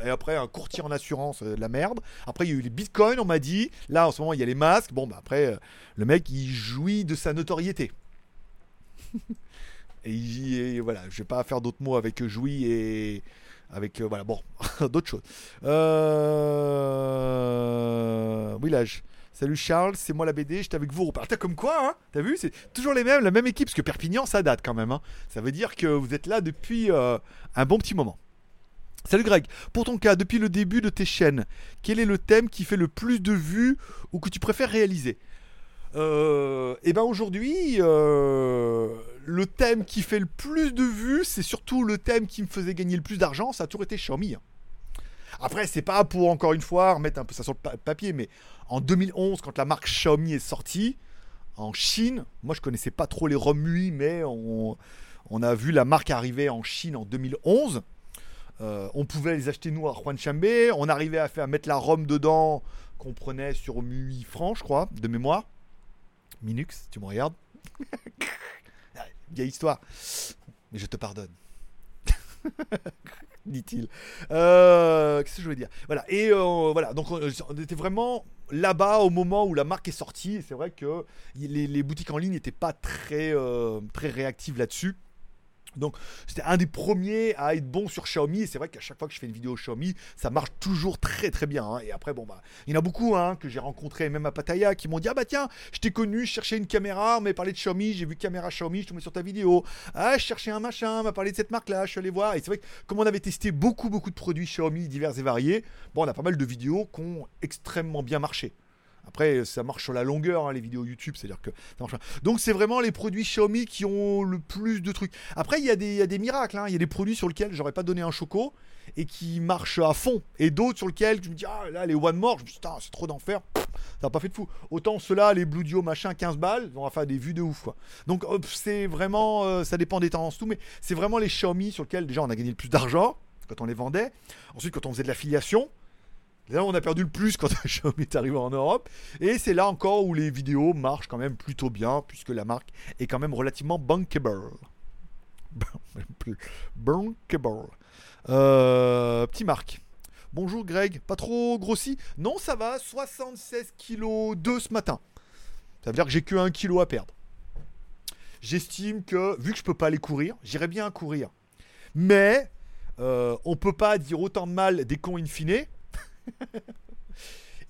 et après un courtier en assurance, de la merde. Après il y a eu les bitcoins, on m'a dit. Là en ce moment il y a les masques. Bon bah après, le mec il jouit de sa notoriété. Et voilà, je vais pas faire d'autres mots avec jouit et... Avec, voilà, bon, d'autres choses. Willage. Salut Charles, c'est moi la BD, j'étais avec vous. T'as comme quoi, hein, t'as vu, c'est toujours les mêmes, la même équipe, parce que Perpignan, ça date quand même. Hein. Ça veut dire que vous êtes là depuis un bon petit moment. Salut Greg, pour ton cas, depuis le début de tes chaînes, quel est le thème qui fait le plus de vues ou que tu préfères réaliser ? Et ben aujourd'hui, le thème qui fait le plus de vues, c'est surtout le thème qui me faisait gagner le plus d'argent, ça a toujours été Xiaomi. Après, c'est pas pour, encore une fois, remettre un peu ça sur le papier, mais en 2011, quand la marque Xiaomi est sortie, en Chine, moi je connaissais pas trop les ROM UI, mais on a vu la marque arriver en Chine en 2011. On pouvait les acheter nous à Huangshanbe, on arrivait à mettre la ROM dedans qu'on prenait sur $8, je crois, de mémoire. Minux, tu me regardes. Vieille histoire. Mais je te pardonne. Dit-il. Qu'est-ce que je veux dire ? Voilà. Et voilà. Donc, on était vraiment là-bas au moment où la marque est sortie. Et c'est vrai que les boutiques en ligne n'étaient pas très réactives là-dessus. Donc, c'était un des premiers à être bon sur Xiaomi. Et c'est vrai qu'à chaque fois que je fais une vidéo Xiaomi, ça marche toujours très très bien. Hein. Et après, bon, bah, il y en a beaucoup hein, que j'ai rencontrés, même à Pattaya, qui m'ont dit: Ah bah tiens, je t'ai connu, je cherchais une caméra, on m'avait parlé de Xiaomi, j'ai vu caméra Xiaomi, je tombais sur ta vidéo. Ah, je cherchais un machin, on m'a parlé de cette marque-là, je suis allé voir. Et c'est vrai que, comme on avait testé beaucoup de produits Xiaomi divers et variés, bon, on a pas mal de vidéos qui ont extrêmement bien marché. Après, ça marche sur la longueur, hein, les vidéos YouTube, c'est-à-dire que ça marche. Donc, c'est vraiment les produits Xiaomi qui ont le plus de trucs. Après, il y a des miracles, hein. Il y a des produits sur lesquels j'aurais pas donné un choco et qui marchent à fond. Et d'autres sur lesquels je me dis, ah là, les One More, je me dis, putain, c'est trop d'enfer, ça n'a pas fait de fou. Autant ceux-là, les Blue Duo, machin, 15 balles, on va faire des vues de ouf, quoi. Donc, c'est vraiment, ça dépend des tendances, tout, mais c'est vraiment les Xiaomi sur lesquels, déjà, on a gagné le plus d'argent quand on les vendait. Ensuite, quand on faisait de l'affiliation. Là, on a perdu le plus quand Xiaomi est arrivé en Europe. Et c'est là encore où les vidéos marchent quand même plutôt bien, puisque la marque est quand même relativement bankable. Bankable. Petit Marc. Bonjour Greg, pas trop grossi ? Non, ça va, 76,2 kg ce matin. Ça veut dire que j'ai que 1 kg à perdre. J'estime que, vu que je peux pas aller courir, j'irais bien courir. Mais, on peut pas dire autant de mal des cons in fine.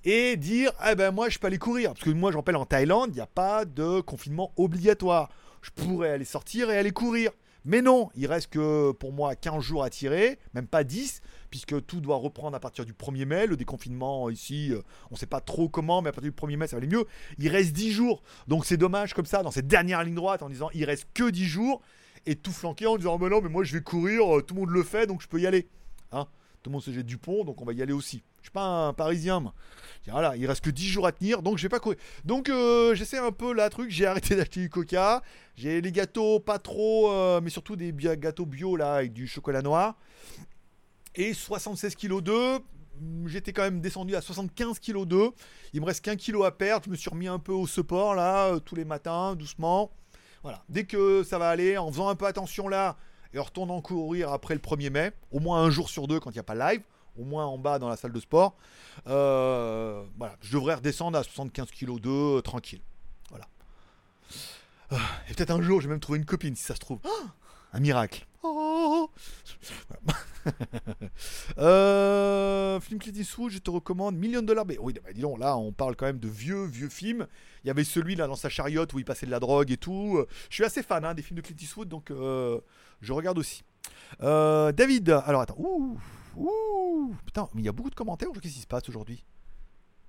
Et dire, ah ben moi je peux aller courir. Parce que moi je rappelle, en Thaïlande, il n'y a pas de confinement obligatoire. Je pourrais aller sortir et aller courir. Mais non, il reste que pour moi 15 jours à tirer, même pas 10, puisque tout doit reprendre à partir du 1er mai. Le déconfinement ici, on ne sait pas trop comment, mais à partir du 1er mai ça va aller mieux. Il reste 10 jours. Donc c'est dommage comme ça, dans cette dernière ligne droite, en disant il reste que 10 jours. Et tout flanquer en disant, ah ben non, mais moi je vais courir, tout le monde le fait, donc je peux y aller. Hein, tout le monde se jette du pont, donc on va y aller aussi. Je suis pas un Parisien, moi. Voilà, il reste que 10 jours à tenir, donc je vais pas courir. Donc j'essaie un peu là, truc. J'ai arrêté d'acheter du coca. J'ai les gâteaux, pas trop, mais surtout des gâteaux bio là, avec du chocolat noir. Et 76,2 kg. J'étais quand même descendu à 75,2 kg. Il me reste qu'un kilo à perdre. Je me suis remis un peu au support là, tous les matins, doucement. Voilà. Dès que ça va aller, en faisant un peu attention là, et en retournant courir après le 1er mai, au moins un jour sur deux quand il n'y a pas live. Au moins en bas dans la salle de sport, voilà, je devrais redescendre à 75,2 kg, tranquille. Voilà. Et peut-être un jour, j'ai même trouvé une copine si ça se trouve. Oh, un miracle. Oh, Film Clint Eastwood, je te recommande $1 million. Mais oui, bah, dis donc, là, on parle quand même de vieux films. Il y avait celui-là dans sa chariote où il passait de la drogue et tout. Je suis assez fan, hein, des films de Clint Eastwood, donc je regarde aussi. David, alors attends. Putain, mais il y a beaucoup de commentaires. Qu'est-ce qui se passe aujourd'hui?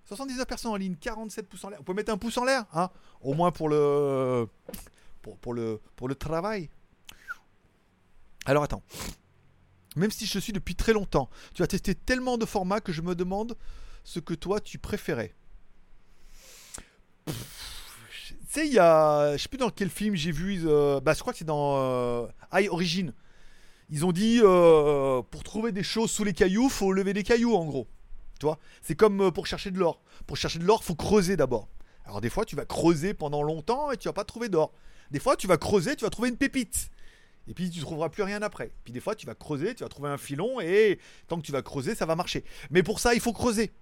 79 personnes en ligne, 47 pouces en l'air. Vous pouvez mettre un pouce en l'air, hein, au moins pour le travail. Alors attends. Même si je suis depuis très longtemps, tu as testé tellement de formats que je me demande ce que toi tu préférais. Tu sais, il y a, je sais plus dans quel film j'ai vu, je crois que c'est dans High Origin. Ils ont dit pour trouver des choses sous les cailloux, faut lever des cailloux en gros. Tu vois, c'est comme pour chercher de l'or. Pour chercher de l'or, faut creuser d'abord. Alors des fois, tu vas creuser pendant longtemps et tu vas pas trouver d'or. Des fois, tu vas creuser, tu vas trouver une pépite. Et puis tu trouveras plus rien après. Puis des fois tu vas creuser, tu vas trouver un filon et tant que tu vas creuser, ça va marcher. Mais pour ça, il faut creuser.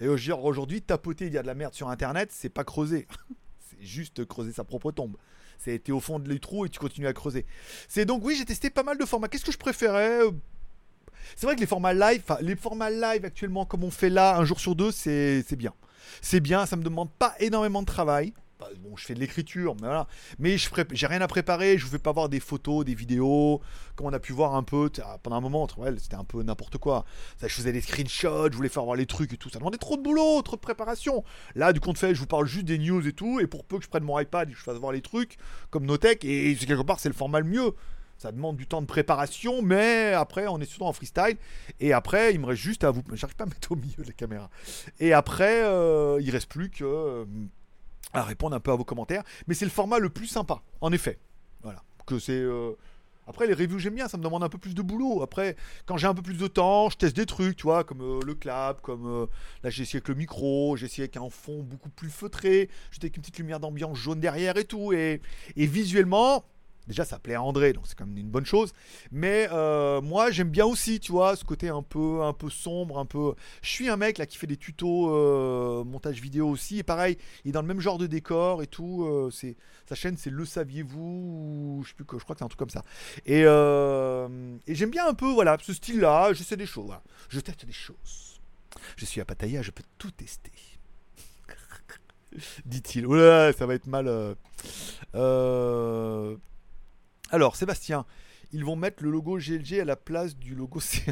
Et aujourd'hui, tapoter, il y a de la merde sur internet, c'est pas creuser. C'est juste creuser sa propre tombe. C'est t'es au fond du trou et tu continues à creuser. C'est donc oui, j'ai testé pas mal de formats. Qu'est-ce que je préférais ? C'est vrai que les formats live actuellement comme on fait là un jour sur deux, c'est bien. C'est bien, ça me demande pas énormément de travail. Bon, je fais de l'écriture, mais voilà. Mais j'ai rien à préparer, je vous fais pas voir des photos, des vidéos, comme on a pu voir un peu pendant un moment, c'était un peu n'importe quoi. Je faisais des screenshots, je voulais faire voir les trucs et tout, ça demandait trop de boulot, trop de préparation. Là, du compte fait, je vous parle juste des news et tout, et pour peu que je prenne mon iPad et que je fasse voir les trucs, comme Notech, et quelque part, c'est le format le mieux. Ça demande du temps de préparation, mais après, on est surtout en freestyle. Et après, il me reste juste à vous... J'arrive pas à mettre au milieu de la caméra. Et après, il reste plus que... à répondre un peu à vos commentaires, mais c'est le format le plus sympa, en effet. Voilà, que c'est. Après, les reviews, j'aime bien, ça me demande un peu plus de boulot. Après, quand j'ai un peu plus de temps, je teste des trucs, tu vois, comme le clap, comme là, j'ai essayé avec le micro, j'ai essayé avec un fond beaucoup plus feutré, j'étais avec une petite lumière d'ambiance jaune derrière et tout, et visuellement, déjà, ça plaît à André, donc c'est quand même une bonne chose. Mais moi, j'aime bien aussi, tu vois, ce côté un peu sombre, un peu. Je suis un mec là qui fait des tutos montage vidéo aussi, et pareil, il est dans le même genre de décor et tout. C'est sa chaîne, c'est Le Saviez-vous, je sais plus quoi, je crois que c'est un truc comme ça. Et j'aime bien un peu, voilà, ce style-là. Je sais des choses, voilà. Je teste des choses. Je suis à Pattaya, je peux tout tester. Dit-il. Oh là, ça va être mal. Alors, Sébastien, ils vont mettre le logo GLG à la place du logo C.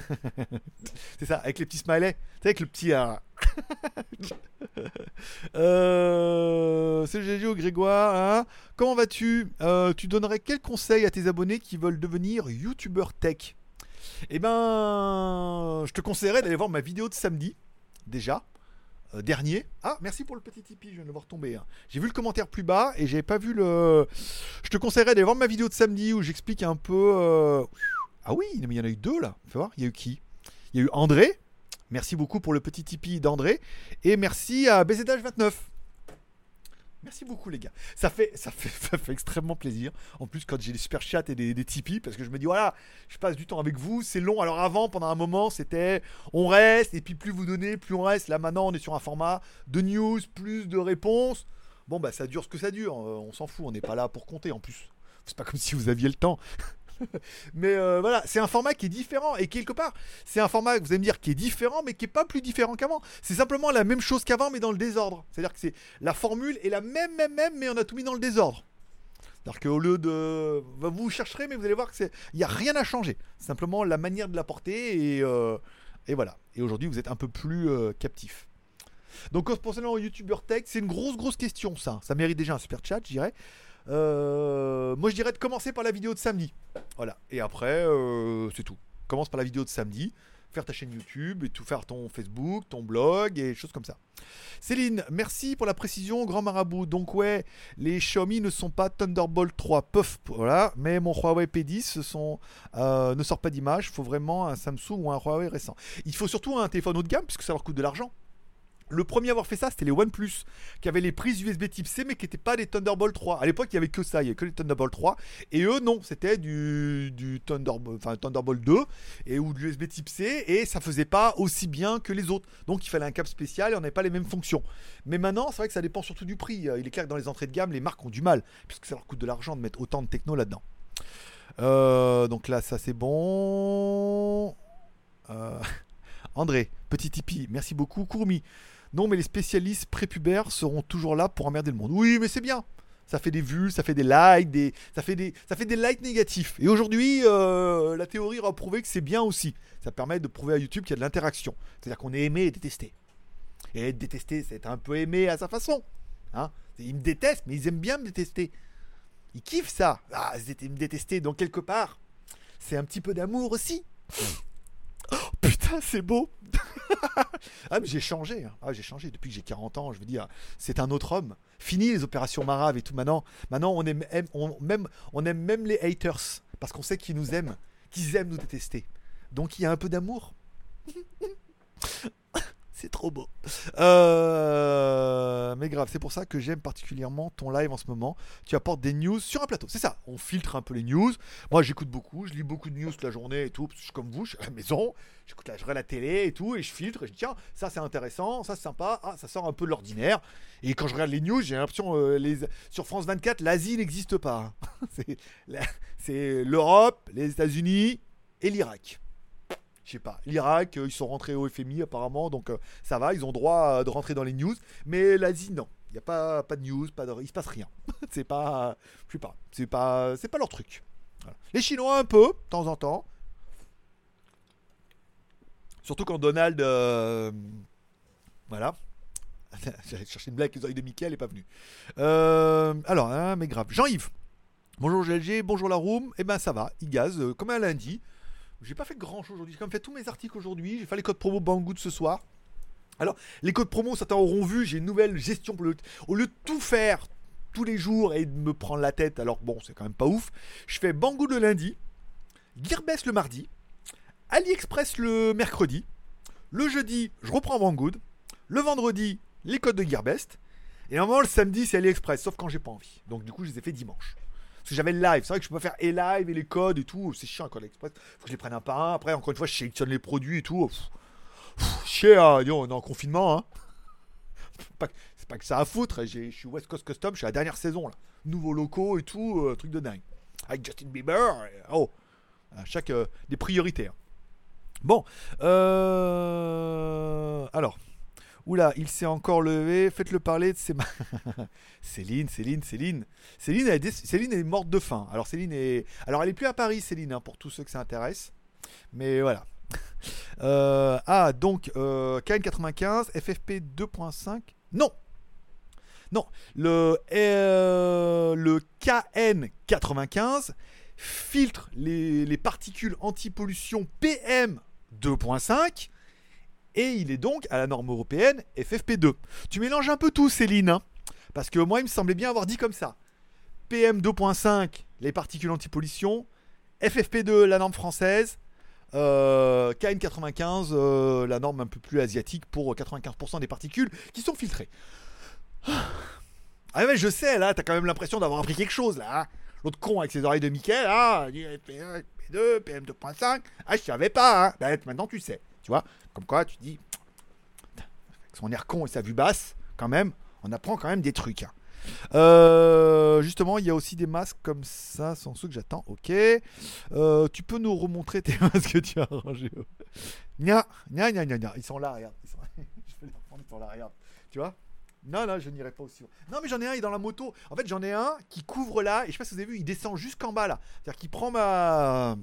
C'est ça, avec les petits smileys. Tu sais, avec le petit... C'est le GLG au Grégoire. Hein, comment vas-tu? Tu donnerais quel conseil à tes abonnés qui veulent devenir youtubeurs tech? Eh ben, je te conseillerais d'aller voir ma vidéo de samedi, déjà. Dernier. Ah, merci pour le petit Tipeee, je viens de le voir tomber. J'ai vu le commentaire plus bas et j'avais pas vu le... Je te conseillerais d'aller voir ma vidéo de samedi où j'explique un peu... Ah oui, mais il y en a eu deux là. Fais voir, il y a eu qui? Il y a eu André. Merci beaucoup pour le petit Tipeee d'André. Et merci à BZH29. Merci beaucoup les gars. Ça fait extrêmement plaisir. En plus quand j'ai des super chats et des Tipeee, parce que je me dis voilà, je passe du temps avec vous, c'est long. Alors avant, pendant un moment, c'était on reste, et puis plus vous donnez, plus on reste. Là maintenant on est sur un format de news, plus de réponses. Bon bah ça dure ce que ça dure, on s'en fout, on n'est pas là pour compter en plus. C'est pas comme si vous aviez le temps. Mais voilà, c'est un format qui est différent. Et quelque part, c'est un format, vous allez me dire, qui est différent, mais qui n'est pas plus différent qu'avant. C'est simplement la même chose qu'avant, mais dans le désordre. C'est-à-dire que c'est la formule est la même, mais on a tout mis dans le désordre. C'est-à-dire qu'au lieu de... Vous chercherez, mais vous allez voir qu'il n'y a rien à changer. C'est simplement la manière de la porter. Et voilà. Et aujourd'hui, vous êtes un peu plus captif. Donc, concernant aux youtubeurs tech, c'est une grosse question, ça. Ça mérite déjà un super chat, je dirais. Moi je dirais de commencer par la vidéo de samedi. Voilà, et après c'est tout. Commence par la vidéo de samedi, faire ta chaîne YouTube et tout, faire ton Facebook, ton blog et choses comme ça. Céline, merci pour la précision, grand marabout. Donc ouais, les Xiaomi ne sont pas Thunderbolt 3, puff, voilà. Mais mon Huawei P10 ne sort pas d'image, faut vraiment un Samsung ou un Huawei récent. Il faut surtout un téléphone haut de gamme puisque ça leur coûte de l'argent. Le premier à avoir fait ça, c'était les OnePlus, qui avaient les prises USB Type-C, mais qui n'étaient pas des Thunderbolt 3. À l'époque, il n'y avait que ça, il n'y avait que les Thunderbolt 3. Et eux, non, c'était Thunderbolt 2 ou de l'USB Type-C, et ça ne faisait pas aussi bien que les autres. Donc, il fallait un câble spécial et on n'avait pas les mêmes fonctions. Mais maintenant, c'est vrai que ça dépend surtout du prix. Il est clair que dans les entrées de gamme, les marques ont du mal, puisque ça leur coûte de l'argent de mettre autant de techno là-dedans. Donc là, ça c'est bon. André, petit Tipeee, merci beaucoup. Courmi, non mais les spécialistes prépubères seront toujours là pour emmerder le monde. Oui, mais c'est bien. Ça fait des vues, ça fait des likes, ça fait des likes négatifs. Et aujourd'hui, la théorie a prouvé que c'est bien aussi. Ça permet de prouver à YouTube qu'il y a de l'interaction. C'est-à-dire qu'on est aimé et détesté. Et être détesté, c'est un peu aimé à sa façon. Hein, ils me détestent, mais ils aiment bien me détester. Ils kiffent ça. Ah, ils me détestaient, donc quelque part, c'est un petit peu d'amour aussi. Oh, putain, c'est beau. Ah, mais j'ai changé. Hein. Ah, j'ai changé depuis que j'ai 40 ans. Je veux dire, c'est un autre homme. Fini les opérations maraves et tout. Maintenant on aime même les haters parce qu'on sait qu'ils nous aiment, qu'ils aiment nous détester. Donc il y a un peu d'amour. C'est trop beau. Mais grave, c'est pour ça que j'aime particulièrement ton live en ce moment. Tu apportes des news sur un plateau. C'est ça, on filtre un peu les news. Moi, j'écoute beaucoup, je lis beaucoup de news toute la journée et tout. Parce que je suis comme vous, je suis à la maison. J'écoute je regarde la télé et tout. Et je filtre. Et je dis, tiens, ça c'est intéressant, ça c'est sympa. Ah, ça sort un peu de l'ordinaire. Et quand je regarde les news, j'ai l'impression, sur France 24, l'Asie n'existe pas. C'est l'Europe, les États-Unis et l'Irak. Je sais pas, l'Irak, ils sont rentrés au FMI apparemment, donc ça va, ils ont droit de rentrer dans les news. Mais l'Asie, non, il n'y a pas de news, il se passe rien. C'est pas leur truc. Voilà. Les Chinois un peu, de temps en temps. Surtout quand Donald, voilà. J'allais chercher une blague avec les oreilles de Mickey, elle n'est pas venue. Alors, hein, mais grave. Jean-Yves, bonjour GLG, bonjour la room. Eh ben ça va, il gaze, comme un lundi. J'ai pas fait grand chose aujourd'hui, j'ai quand même fait tous mes articles aujourd'hui, j'ai fait les codes promo Banggood ce soir. Alors, les codes promo, certains auront vu, j'ai une nouvelle gestion. Au lieu de tout faire tous les jours et de me prendre la tête, alors bon, c'est quand même pas ouf, je fais Banggood le lundi, Gearbest le mardi, AliExpress le mercredi, le jeudi, je reprends Banggood, le vendredi, les codes de Gearbest, et normalement le samedi, c'est AliExpress, sauf quand j'ai pas envie. Donc du coup, je les ai fait dimanche. Parce que j'avais le live, c'est vrai que je peux pas faire et live et les codes et tout, c'est chiant, code express, faut que je les prenne un par un, après encore une fois je sélectionne les produits et tout. Chier, hein, on est en confinement, hein. C'est pas que ça à foutre, je suis West Coast Custom, je suis à la dernière saison là. Nouveaux locaux et tout, truc de dingue. Avec Justin Bieber, oh, à chaque des priorités. Hein. Bon, alors. Oula, il s'est encore levé, faites-le parler de ses... Céline est morte de faim. Alors Céline est... Alors elle est plus à Paris, Céline, hein, pour tous ceux que ça intéresse. Mais voilà. KN95, FFP2.5... Non, le KN95 filtre les particules anti-pollution PM2.5... Et il est donc à la norme européenne FFP2. Tu mélanges un peu tout, Céline, hein, parce que moi, il me semblait bien avoir dit comme ça. PM2.5, les particules antipollution. FFP2, la norme française. KN95, la norme un peu plus asiatique pour 95% des particules qui sont filtrées. Ah mais je sais, là, t'as quand même l'impression d'avoir appris quelque chose, là. Hein. L'autre con avec ses oreilles de Mickey, là, dit FFP2, PM2.5. Ah, je savais pas, hein. Ben, maintenant, tu sais. Tu vois, comme quoi tu dis, avec son air con et sa vue basse, quand même, on apprend quand même des trucs. Hein. Justement, il y a aussi des masques comme ça, sans ceux que j'attends. Ok, tu peux nous remontrer tes masques que tu as rangés. Nya. Ils sont là, regarde. Je vais les reprendre, ils sont là, regarde. Tu vois? Non, je n'irai pas aussi haut. Non, mais j'en ai un, il est dans la moto. En fait, j'en ai un qui couvre là, et je sais pas si vous avez vu, il descend jusqu'en bas là. C'est-à-dire qu'il prend ma.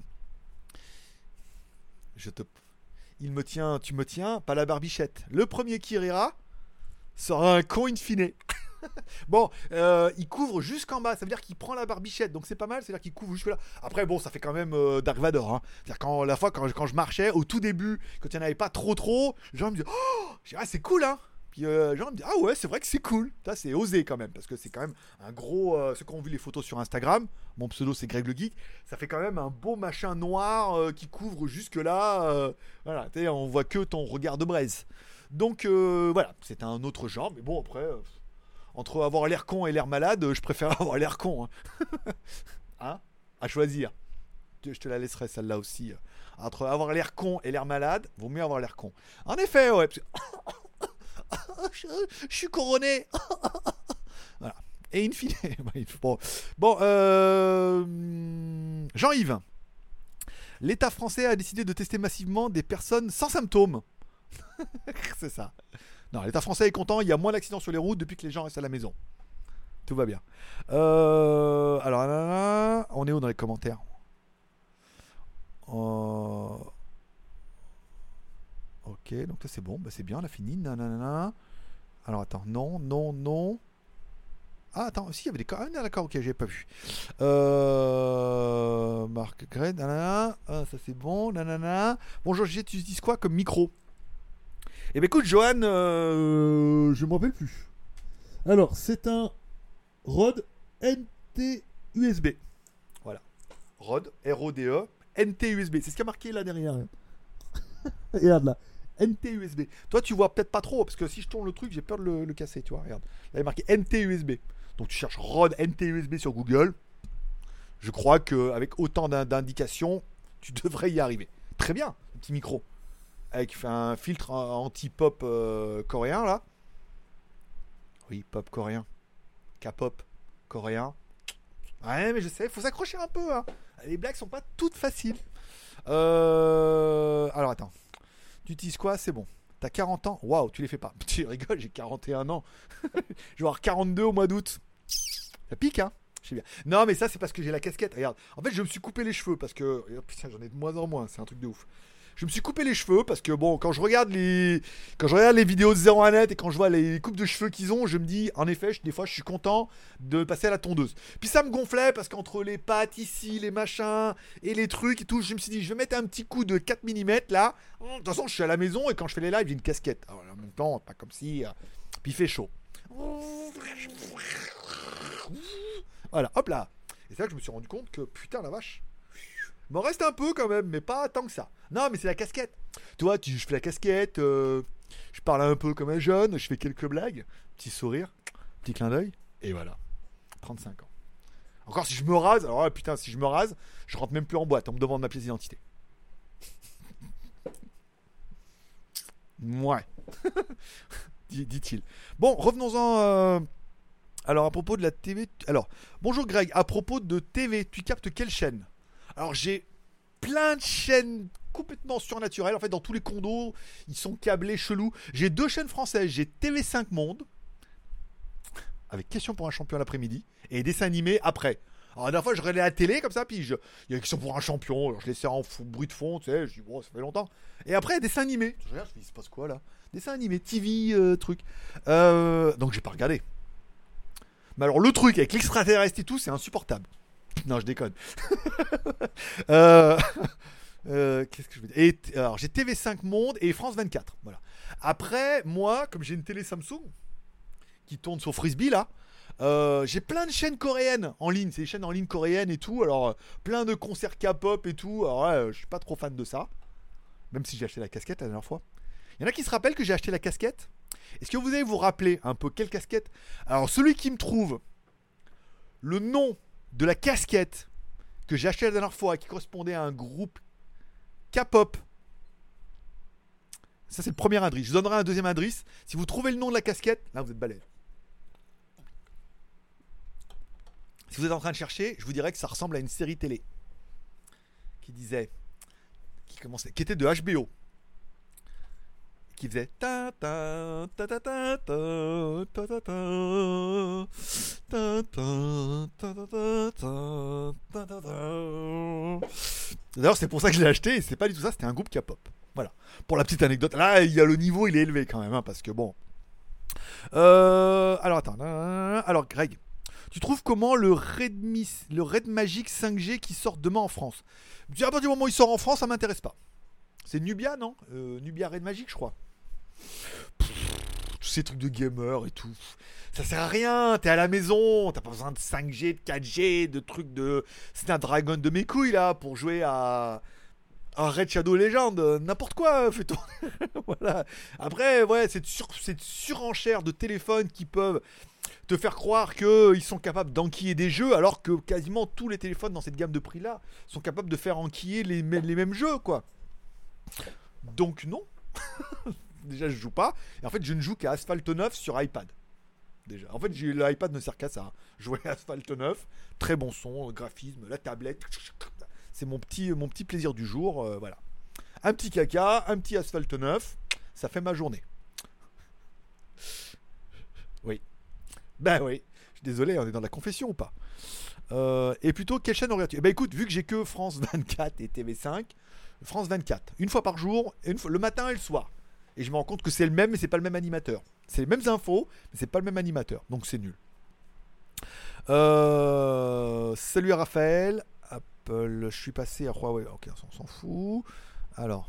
Il me tient, tu me tiens, pas la barbichette. Le premier qui rira sera un con in fine. Bon, il couvre jusqu'en bas, ça veut dire qu'il prend la barbichette, donc c'est pas mal, c'est-à-dire qu'il couvre jusque là. Après, bon, ça fait quand même Dark Vador. Hein. C'est-à-dire quand la fois, quand je marchais, au tout début, quand il n'y en avait pas trop, genre me dit, oh, c'est cool, hein. Puis genre me dit, ah ouais, c'est vrai que c'est cool. Ça, c'est osé quand même, parce que c'est quand même un gros. Ceux qui ont vu les photos sur Instagram, mon pseudo c'est Greg le Geek, ça fait quand même un beau machin noir qui couvre jusque là. Voilà, tu sais, on voit que ton regard de braise. Donc voilà, c'est un autre genre, mais bon après, entre avoir l'air con et l'air malade, je préfère avoir l'air con. Hein, hein, à choisir. Je te la laisserai celle-là aussi. Entre avoir l'air con et l'air malade, vaut mieux avoir l'air con. En effet, ouais. Parce que... Je suis couronné. Voilà. Et in fine... Bon, Jean-Yves. L'État français a décidé de tester massivement des personnes sans symptômes. C'est ça. Non, l'État français est content, il y a moins d'accidents sur les routes depuis que les gens restent à la maison. Tout va bien. Alors, là, on est où dans les commentaires? Ok, donc ça c'est bon, bah, c'est bien, on a fini. Nanana. Alors attends, non. Ah, attends, si, il y avait des cas. Ah, d'accord, ok, j'ai pas vu. Marc Gray, nanana. Ah, ça c'est bon, nanana. Bonjour, GG, tu dis quoi comme micro? Eh bien, écoute, Johan, je me rappelle plus. Alors, c'est un Rode NT USB. Voilà. Rode, R-O-D-E, NT USB. C'est ce qui a marqué là derrière. Regarde là. NT USB. Toi, tu vois peut-être pas trop, parce que si je tourne le truc, j'ai peur de le casser, tu vois. Regarde. Là, il est marqué NT USB. Donc, tu cherches Rode NT USB sur Google. Je crois qu'avec autant d'indications, tu devrais y arriver. Très bien, un petit micro. Avec un filtre anti-pop coréen, là. Oui, pop coréen. K-pop coréen. Ouais, mais je sais, faut s'accrocher un peu. Hein. Les blagues sont pas toutes faciles. Alors, attends. Tu utilises quoi? C'est bon. T'as 40 ans. Waouh, tu les fais pas. Tu rigoles, j'ai 41 ans. Je vais avoir 42 au mois d'août. Ça pique, hein? Je sais bien. Non, mais ça, c'est parce que j'ai la casquette. Regarde. En fait, je me suis coupé les cheveux parce que... Putain, j'en ai de moins en moins. C'est un truc de ouf. Je me suis coupé les cheveux parce que bon, quand je regarde les vidéos de 0 à net et quand je vois les coupes de cheveux qu'ils ont, je me dis en effet, des fois je suis content de passer à la tondeuse. Puis ça me gonflait parce qu'entre les pattes ici, les machins et les trucs et tout, je me suis dit je vais mettre un petit coup de 4 mm là. De toute façon, je suis à la maison et quand je fais les lives, j'ai une casquette. Alors en même temps, pas comme si puis il fait chaud. Voilà, hop là. Et c'est là que je me suis rendu compte que putain la vache. Il m'en reste un peu quand même, mais pas tant que ça. Non, mais c'est la casquette. Tu vois, je fais la casquette, je parle un peu comme un jeune, je fais quelques blagues, petit sourire, petit clin d'œil, et voilà. 35 ans. Encore si je me rase, alors putain, si je me rase, je rentre même plus en boîte, on me demande ma pièce d'identité. Ouais. Dit-il. Bon, revenons-en... Alors, à propos de la TV... Alors, bonjour Greg, à propos de TV, tu captes quelle chaîne ? Alors j'ai plein de chaînes complètement surnaturelles. En fait dans tous les condos ils sont câblés chelous. J'ai 2 chaînes françaises. J'ai TV5 Monde avec Question pour un champion l'après-midi et dessins animés après. Alors la dernière fois je regardais la télé comme ça, puis il y a Question pour un champion. Alors je laissais en bruit de fond, tu sais. Je dis bon, ça fait longtemps. Et après dessins animés. Je regarde, je me dis il se passe quoi là? Dessins animés, TV truc. Donc j'ai pas regardé. Mais alors le truc avec l'extraterrestre et tout, c'est insupportable. Non, je déconne. Qu'est-ce que je veux dire? Et, alors, j'ai TV5 Monde et France 24. Voilà. Après, moi, comme j'ai une télé Samsung qui tourne sur Frisbee, là, j'ai plein de chaînes coréennes en ligne. C'est des chaînes en ligne coréennes et tout. Alors, plein de concerts K-pop et tout. Alors, je suis pas trop fan de ça. Même si j'ai acheté la casquette la dernière fois. Il y en a qui se rappellent que j'ai acheté la casquette. Est-ce que vous allez vous rappeler un peu quelle casquette? Alors, celui qui me trouve le nom de la casquette que j'ai achetée la dernière fois qui correspondait à un groupe K-pop. Ça, c'est le premier indice. Je vous donnerai un deuxième indice. Si vous trouvez le nom de la casquette, là, vous êtes balèze. Si vous êtes en train de chercher, je vous dirais que ça ressemble à une série télé qui était de HBO. Qui faisait ta ta ta ta ta ta ta ta ta ta ta ta ta. D'ailleurs, c'est pour ça que je l'ai acheté. Et c'est pas du tout ça. C'était un groupe K-pop. Voilà. Pour la petite anecdote. Là, il y a le niveau, il est élevé quand même, hein, parce que bon. Alors attends. Alors Greg, tu trouves comment le Red Magic 5G qui sort demain en France? À partir du moment où il sort en France, ça m'intéresse pas. C'est Nubia, non? Nubia Red Magic, je crois. Tous ces trucs de gamer et tout. Ça sert à rien, t'es à la maison, t'as pas besoin de 5G, de 4G, de trucs de Snapdragon de mes couilles là pour jouer à un Red Shadow Legend. N'importe quoi, fais-toi. Voilà. Après, ouais, cette surenchère de téléphones qui peuvent te faire croire qu'ils sont capables d'enquiller des jeux alors que quasiment tous les téléphones dans cette gamme de prix là sont capables de faire enquiller les mêmes jeux, quoi. Donc non. Déjà je joue pas. Et en fait je ne joue qu'à Asphalt 9 sur iPad. déjà. En fait, l'iPad ne sert qu'à ça. Jouer à Asphalt 9, très bon son, graphisme, la tablette. C'est mon petit plaisir du jour, voilà. Un petit caca, un petit Asphalt 9, ça fait ma journée. Oui. Ben oui. Je suis désolé, on est dans la confession ou pas? Et plutôt, quelle chaîne regardes-tu? Eh ben écoute, vu que j'ai que France 24 et TV5, France 24, une fois par jour, le matin et le soir. Et je me rends compte que c'est le même, mais c'est pas le même animateur. C'est les mêmes infos, mais c'est pas le même animateur. Donc c'est nul. Salut à Raphaël. Apple, je suis passé à Huawei. Ok, on s'en fout. Alors.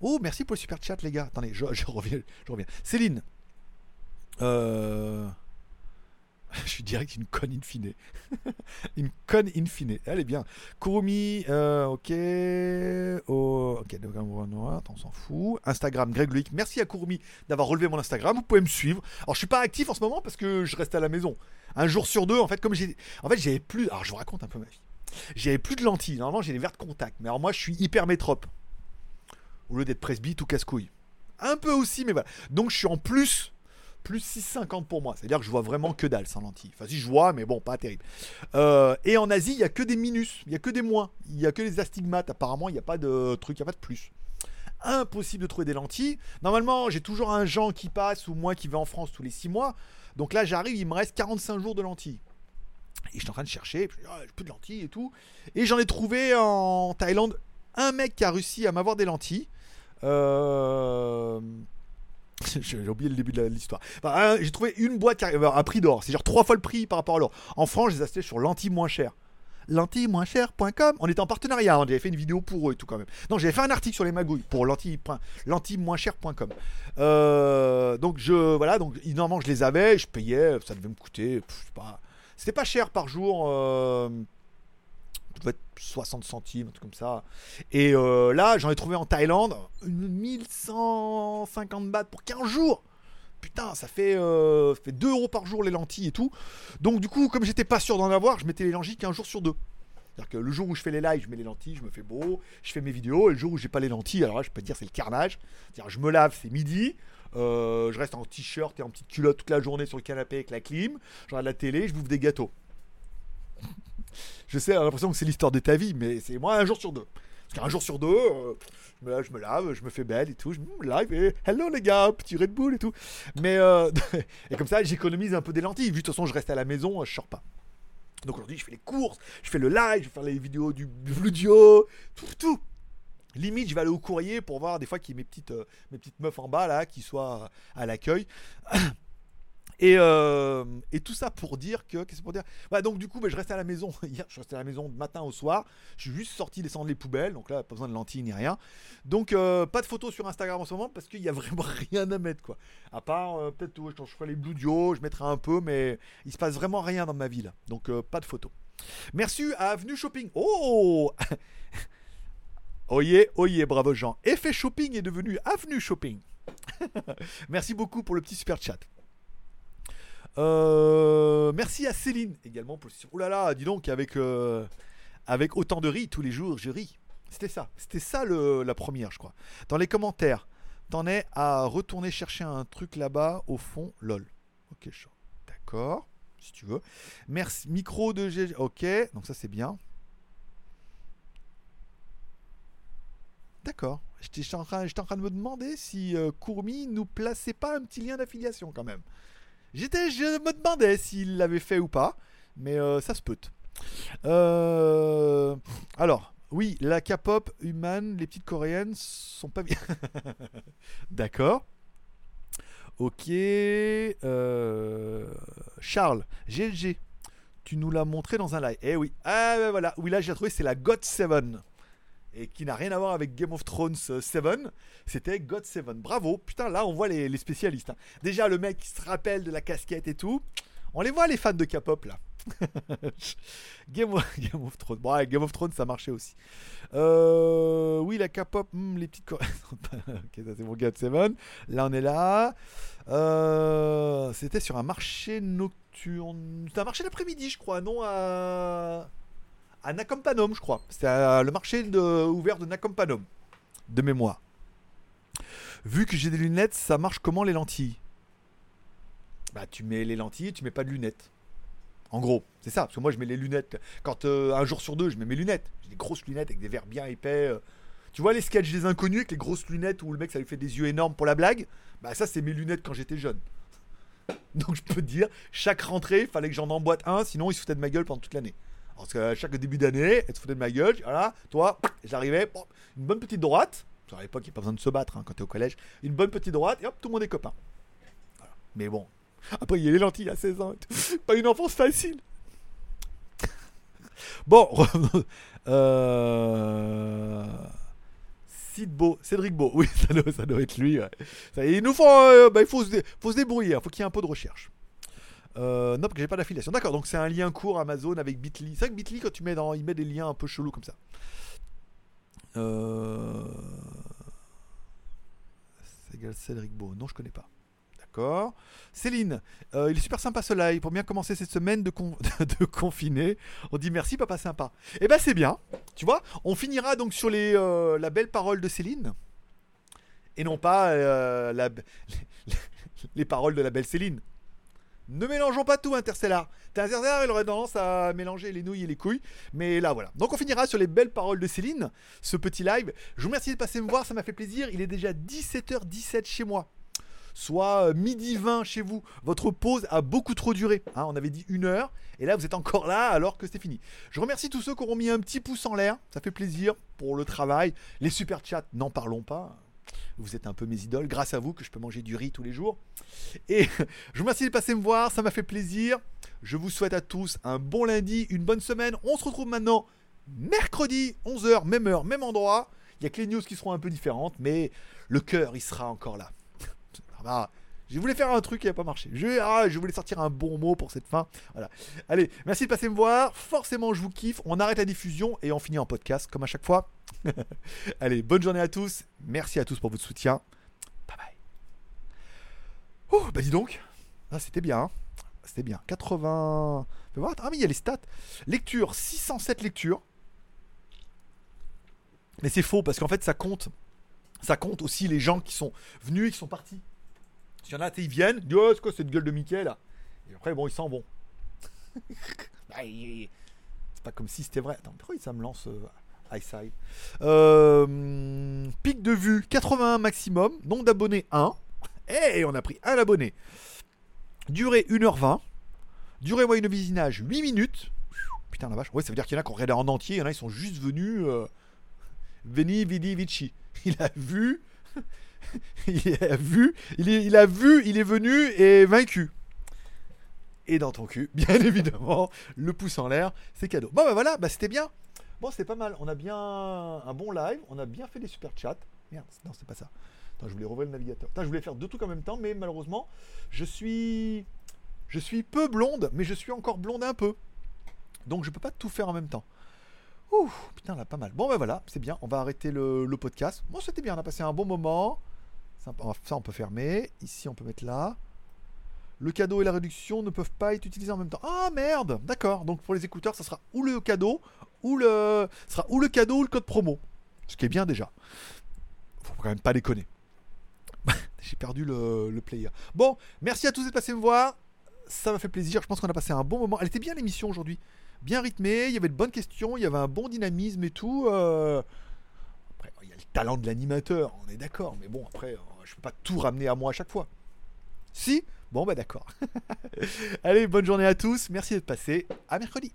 Oh, merci pour le super chat, les gars. Attendez, je reviens. Céline. Je suis direct une conne in fine. Une conne in fine. Elle est bien. Kurumi, ok. Oh, ok, on s'en fout. Instagram, Greg Luick. Merci à Kurumi d'avoir relevé mon Instagram. Vous pouvez me suivre. Alors, je suis pas actif en ce moment parce que je reste à la maison. Un jour sur deux, en fait, comme j'ai. En fait, j'avais plus. Alors, je vous raconte un peu ma vie. J'avais plus de lentilles. Normalement, j'ai des verres de contact. Mais alors, moi, je suis hyper métrope. Au lieu d'être presby, tout casse-couille. Un peu aussi, mais voilà. Donc, je suis en plus. Plus 6,50 pour moi, c'est-à-dire que je vois vraiment que dalle sans lentilles. Enfin si je vois, mais bon, pas terrible. Et en Asie, il n'y a que des minus, il n'y a que des moins, il n'y a que des astigmates, apparemment, il n'y a pas de truc, il n'y a pas de plus. Impossible de trouver des lentilles. Normalement, j'ai toujours un Jean qui passe ou moi qui vais en France tous les 6 mois. Donc là, j'arrive, il me reste 45 jours de lentilles. Et je suis en train de chercher, puis, j'ai plus de lentilles et tout. Et j'en ai trouvé en Thaïlande un mec qui a réussi à m'avoir des lentilles. J'ai oublié le début de l'histoire. Enfin, j'ai trouvé une boîte à prix d'or. C'est genre 3 fois le prix par rapport à l'or. En France, je les achetais sur lentilles moins chères. Lentilles-moins-chères.com. On était en partenariat. J'avais fait une vidéo pour eux et tout quand même. Non, j'avais fait un article sur les magouilles pour lentilles-moins-chères.com. Donc, voilà. Donc, normalement, je les avais. Je payais. Ça devait me coûter. C'était pas cher par jour. Ça devait être 60 centimes, un truc comme ça. Et là, j'en ai trouvé en Thaïlande 1150 bahts pour 15 jours. Putain, ça fait 2 euros par jour les lentilles et tout. Donc du coup, comme j'étais pas sûr d'en avoir, je mettais les lentilles qu'un jour sur deux. C'est-à-dire que le jour où je fais les lives, je mets les lentilles, je me fais beau, je fais mes vidéos. Et le jour où j'ai pas les lentilles, alors là, je peux te dire, c'est le carnage. C'est-à-dire, je me lave, c'est midi. Je reste en t-shirt et en petite culotte toute la journée sur le canapé avec la clim. Je regarde la télé, je bouffe des gâteaux. Je sais, j'ai l'impression que c'est l'histoire de ta vie, mais c'est moi un jour sur deux. Parce qu'un jour sur deux, je me lave, je me fais belle et tout, je me live et hello les gars, petit Red Bull et tout. Mais et comme ça, j'économise un peu des lentilles. Vu que de toute façon, je reste à la maison, je sors pas. Donc aujourd'hui, je fais les courses, je fais le live, je vais faire les vidéos du Bludio, tout. Limite, je vais aller au courrier pour voir des fois qu'il y ait mes petites meufs en bas là, qui soient à l'accueil. Et tout ça pour dire que. Qu'est-ce que c'est pour dire ? Bah, donc, du coup, je reste à la maison. Hier, je restais à la maison de matin au soir. Je suis juste sorti descendre les poubelles. Donc là, pas besoin de lentilles ni rien. Donc, pas de photos sur Instagram en ce moment parce qu'il n'y a vraiment rien à mettre, quoi. À part, peut-être, quand je ferai les Bludio, je mettrai un peu, mais il se passe vraiment rien dans ma vie, là. Donc, pas de photos. Merci à Avenue Shopping. Oh Oyez, bravo Jean. Effet Shopping est devenu Avenue Shopping. Merci beaucoup pour le petit super chat. Merci à Céline également pour le... Oh là là, dis donc, avec autant de riz tous les jours, je ris. C'était ça la première, je crois. Dans les commentaires, t'en es à retourner chercher un truc là-bas au fond, lol. Ok, d'accord, si tu veux. Merci, micro de GG. Ok, donc ça c'est bien. D'accord. J'étais en train de me demander si Kurumi nous plaçait pas un petit lien d'affiliation quand même. Je me demandais s'il l'avait fait ou pas, mais ça se peut. Alors, oui, la K-pop, Human, les petites coréennes sont pas bien. D'accord. Ok. Charles, GLG, tu nous l'as montré dans un live. Eh oui. Ah ben voilà. Oui, là j'ai trouvé, c'est la GOT7. Et qui n'a rien à voir avec Game of Thrones 7, c'était GOT7. Bravo, putain, là on voit les spécialistes. Hein. Déjà le mec qui se rappelle de la casquette et tout, on les voit les fans de K-pop là. Game of Thrones, bon, ouais, Game of Thrones ça marchait aussi. Oui, la K-pop, les petites coréennes. Ok, ça c'est mon GOT7. Là on est là. C'était sur un marché nocturne. C'était un marché d'après-midi, je crois, non à Nakampanum, je crois. C'est le marché ouvert de Nakampanum, de mémoire. Vu que j'ai des lunettes, ça marche comment les lentilles ? Bah, tu mets les lentilles, tu mets pas de lunettes. En gros, c'est ça. Parce que moi, je mets les lunettes. Quand un jour sur deux, je mets mes lunettes. J'ai des grosses lunettes avec des verres bien épais. Tu vois les sketchs des inconnus avec les grosses lunettes où le mec, ça lui fait des yeux énormes pour la blague. Bah, ça, c'est mes lunettes quand j'étais jeune. Donc, je peux te dire, chaque rentrée, il fallait que j'en emboîte un. Sinon, ils se foutaient de ma gueule pendant toute l'année. Parce que chaque début d'année, elles se foutaient de ma gueule. Voilà, toi, j'arrivais. Bon, une bonne petite droite. À l'époque, il n'y a pas besoin de se battre hein, quand tu es au collège. Une bonne petite droite et hop, tout le monde est copain. Voilà. Mais bon. Après, il y a les lentilles à 16 ans. Pas une enfance facile. Bon. Cédric Beau. Oui, ça doit être lui. Ouais. Ils nous font. Il faut se débrouiller. Il faut qu'il y ait un peu de recherche. Non, parce que j'ai pas d'affiliation. D'accord, donc c'est un lien court Amazon avec Bitly. C'est vrai que Bitly, quand tu mets dans. Il met des liens un peu chelous comme ça. C'est égal Cédric Beau. Non, je connais pas. D'accord. Céline, il est super sympa ce live. Pour bien commencer cette semaine de confiné, on dit merci papa sympa. Eh ben c'est bien, tu vois. On finira donc sur la belle parole de Céline et non pas les paroles de la belle Céline. Ne mélangeons pas tout, Interstellar. Interstellar, il aurait tendance à mélanger les nouilles et les couilles. Mais là, voilà. Donc, on finira sur les belles paroles de Céline, ce petit live. Je vous remercie de passer me voir, ça m'a fait plaisir. Il est déjà 17h17 chez moi. Soit midi 20 chez vous. Votre pause a beaucoup trop duré. Hein, on avait dit 1 heure. Et là, vous êtes encore là alors que c'est fini. Je remercie tous ceux qui auront mis un petit pouce en l'air. Ça fait plaisir pour le travail. Les super chats, n'en parlons pas. Vous êtes un peu mes idoles, grâce à vous que je peux manger du riz tous les jours. Et je vous remercie de passer me voir, ça m'a fait plaisir. Je vous souhaite à tous un bon lundi, une bonne semaine. On se retrouve maintenant mercredi, 11h, même heure, même endroit. Il n'y a que les news qui seront un peu différentes, mais le cœur, il sera encore là. Ah, je voulais faire un truc qui n'a pas marché. Je voulais sortir un bon mot pour cette fin. Voilà. Allez, merci de passer me voir. Forcément, je vous kiffe. On arrête la diffusion et on finit en podcast, comme à chaque fois. Allez, bonne journée à tous. Merci à tous pour votre soutien. Bye bye. Oh, bah dis donc. Ah, c'était bien. Hein. C'était bien. 80. Ah, mais il y a les stats. Lecture, 607 lectures. Mais c'est faux parce qu'en fait, ça compte. Ça compte aussi les gens qui sont venus et qui sont partis. Il y en a, ils viennent, ils disent « Oh, c'est quoi cette gueule de Mickey, là ?» Et après, bon, ils s'en vont. C'est pas comme si c'était vrai. Attends, pourquoi ça me lance Eyesight pic de vue, 81 maximum. Nombre d'abonnés, 1. Et on a pris 1 abonné. Durée, 1h20. Durée moyenne de visionnage, 8 minutes. Putain, la vache. Ouais, ça veut dire qu'il y en a qui ont regardé en entier. Il y en a, ils sont juste venus... Veni, Vidi, Vici. Il a vu... il est venu et vaincu. Et dans ton cul, bien évidemment, le pouce en l'air, c'est cadeau. Bon, bah voilà, bah c'était bien. Bon, c'était pas mal. On a bien un bon live, on a bien fait des super chats. Merde, non, c'est pas ça. Attends, je voulais rouvrir le navigateur. Attends, je voulais faire deux trucs en même temps, mais malheureusement, je suis peu blonde, mais je suis encore blonde un peu. Donc, je peux pas tout faire en même temps. Ouh, putain, là, pas mal. Bon, ben voilà, c'est bien. On va arrêter le podcast. Bon, c'était bien. On a passé un bon moment. Ça, on peut fermer. Ici, on peut mettre là. Le cadeau et la réduction ne peuvent pas être utilisés en même temps. Ah, merde. D'accord. Donc, pour les écouteurs, ça sera ou le cadeau, ou le code promo. Ce qui est bien, déjà. Faut quand même pas déconner. J'ai perdu le player. Bon, merci à tous d'être passés me voir. Ça m'a fait plaisir. Je pense qu'on a passé un bon moment. Elle était bien, l'émission, aujourd'hui. Bien rythmé, il y avait de bonnes questions, il y avait un bon dynamisme et tout. Après, il y a le talent de l'animateur, on est d'accord. Mais bon, après, je peux pas tout ramener à moi à chaque fois. Si ? Bon, bah d'accord. Allez, bonne journée à tous. Merci d'être passés. À mercredi.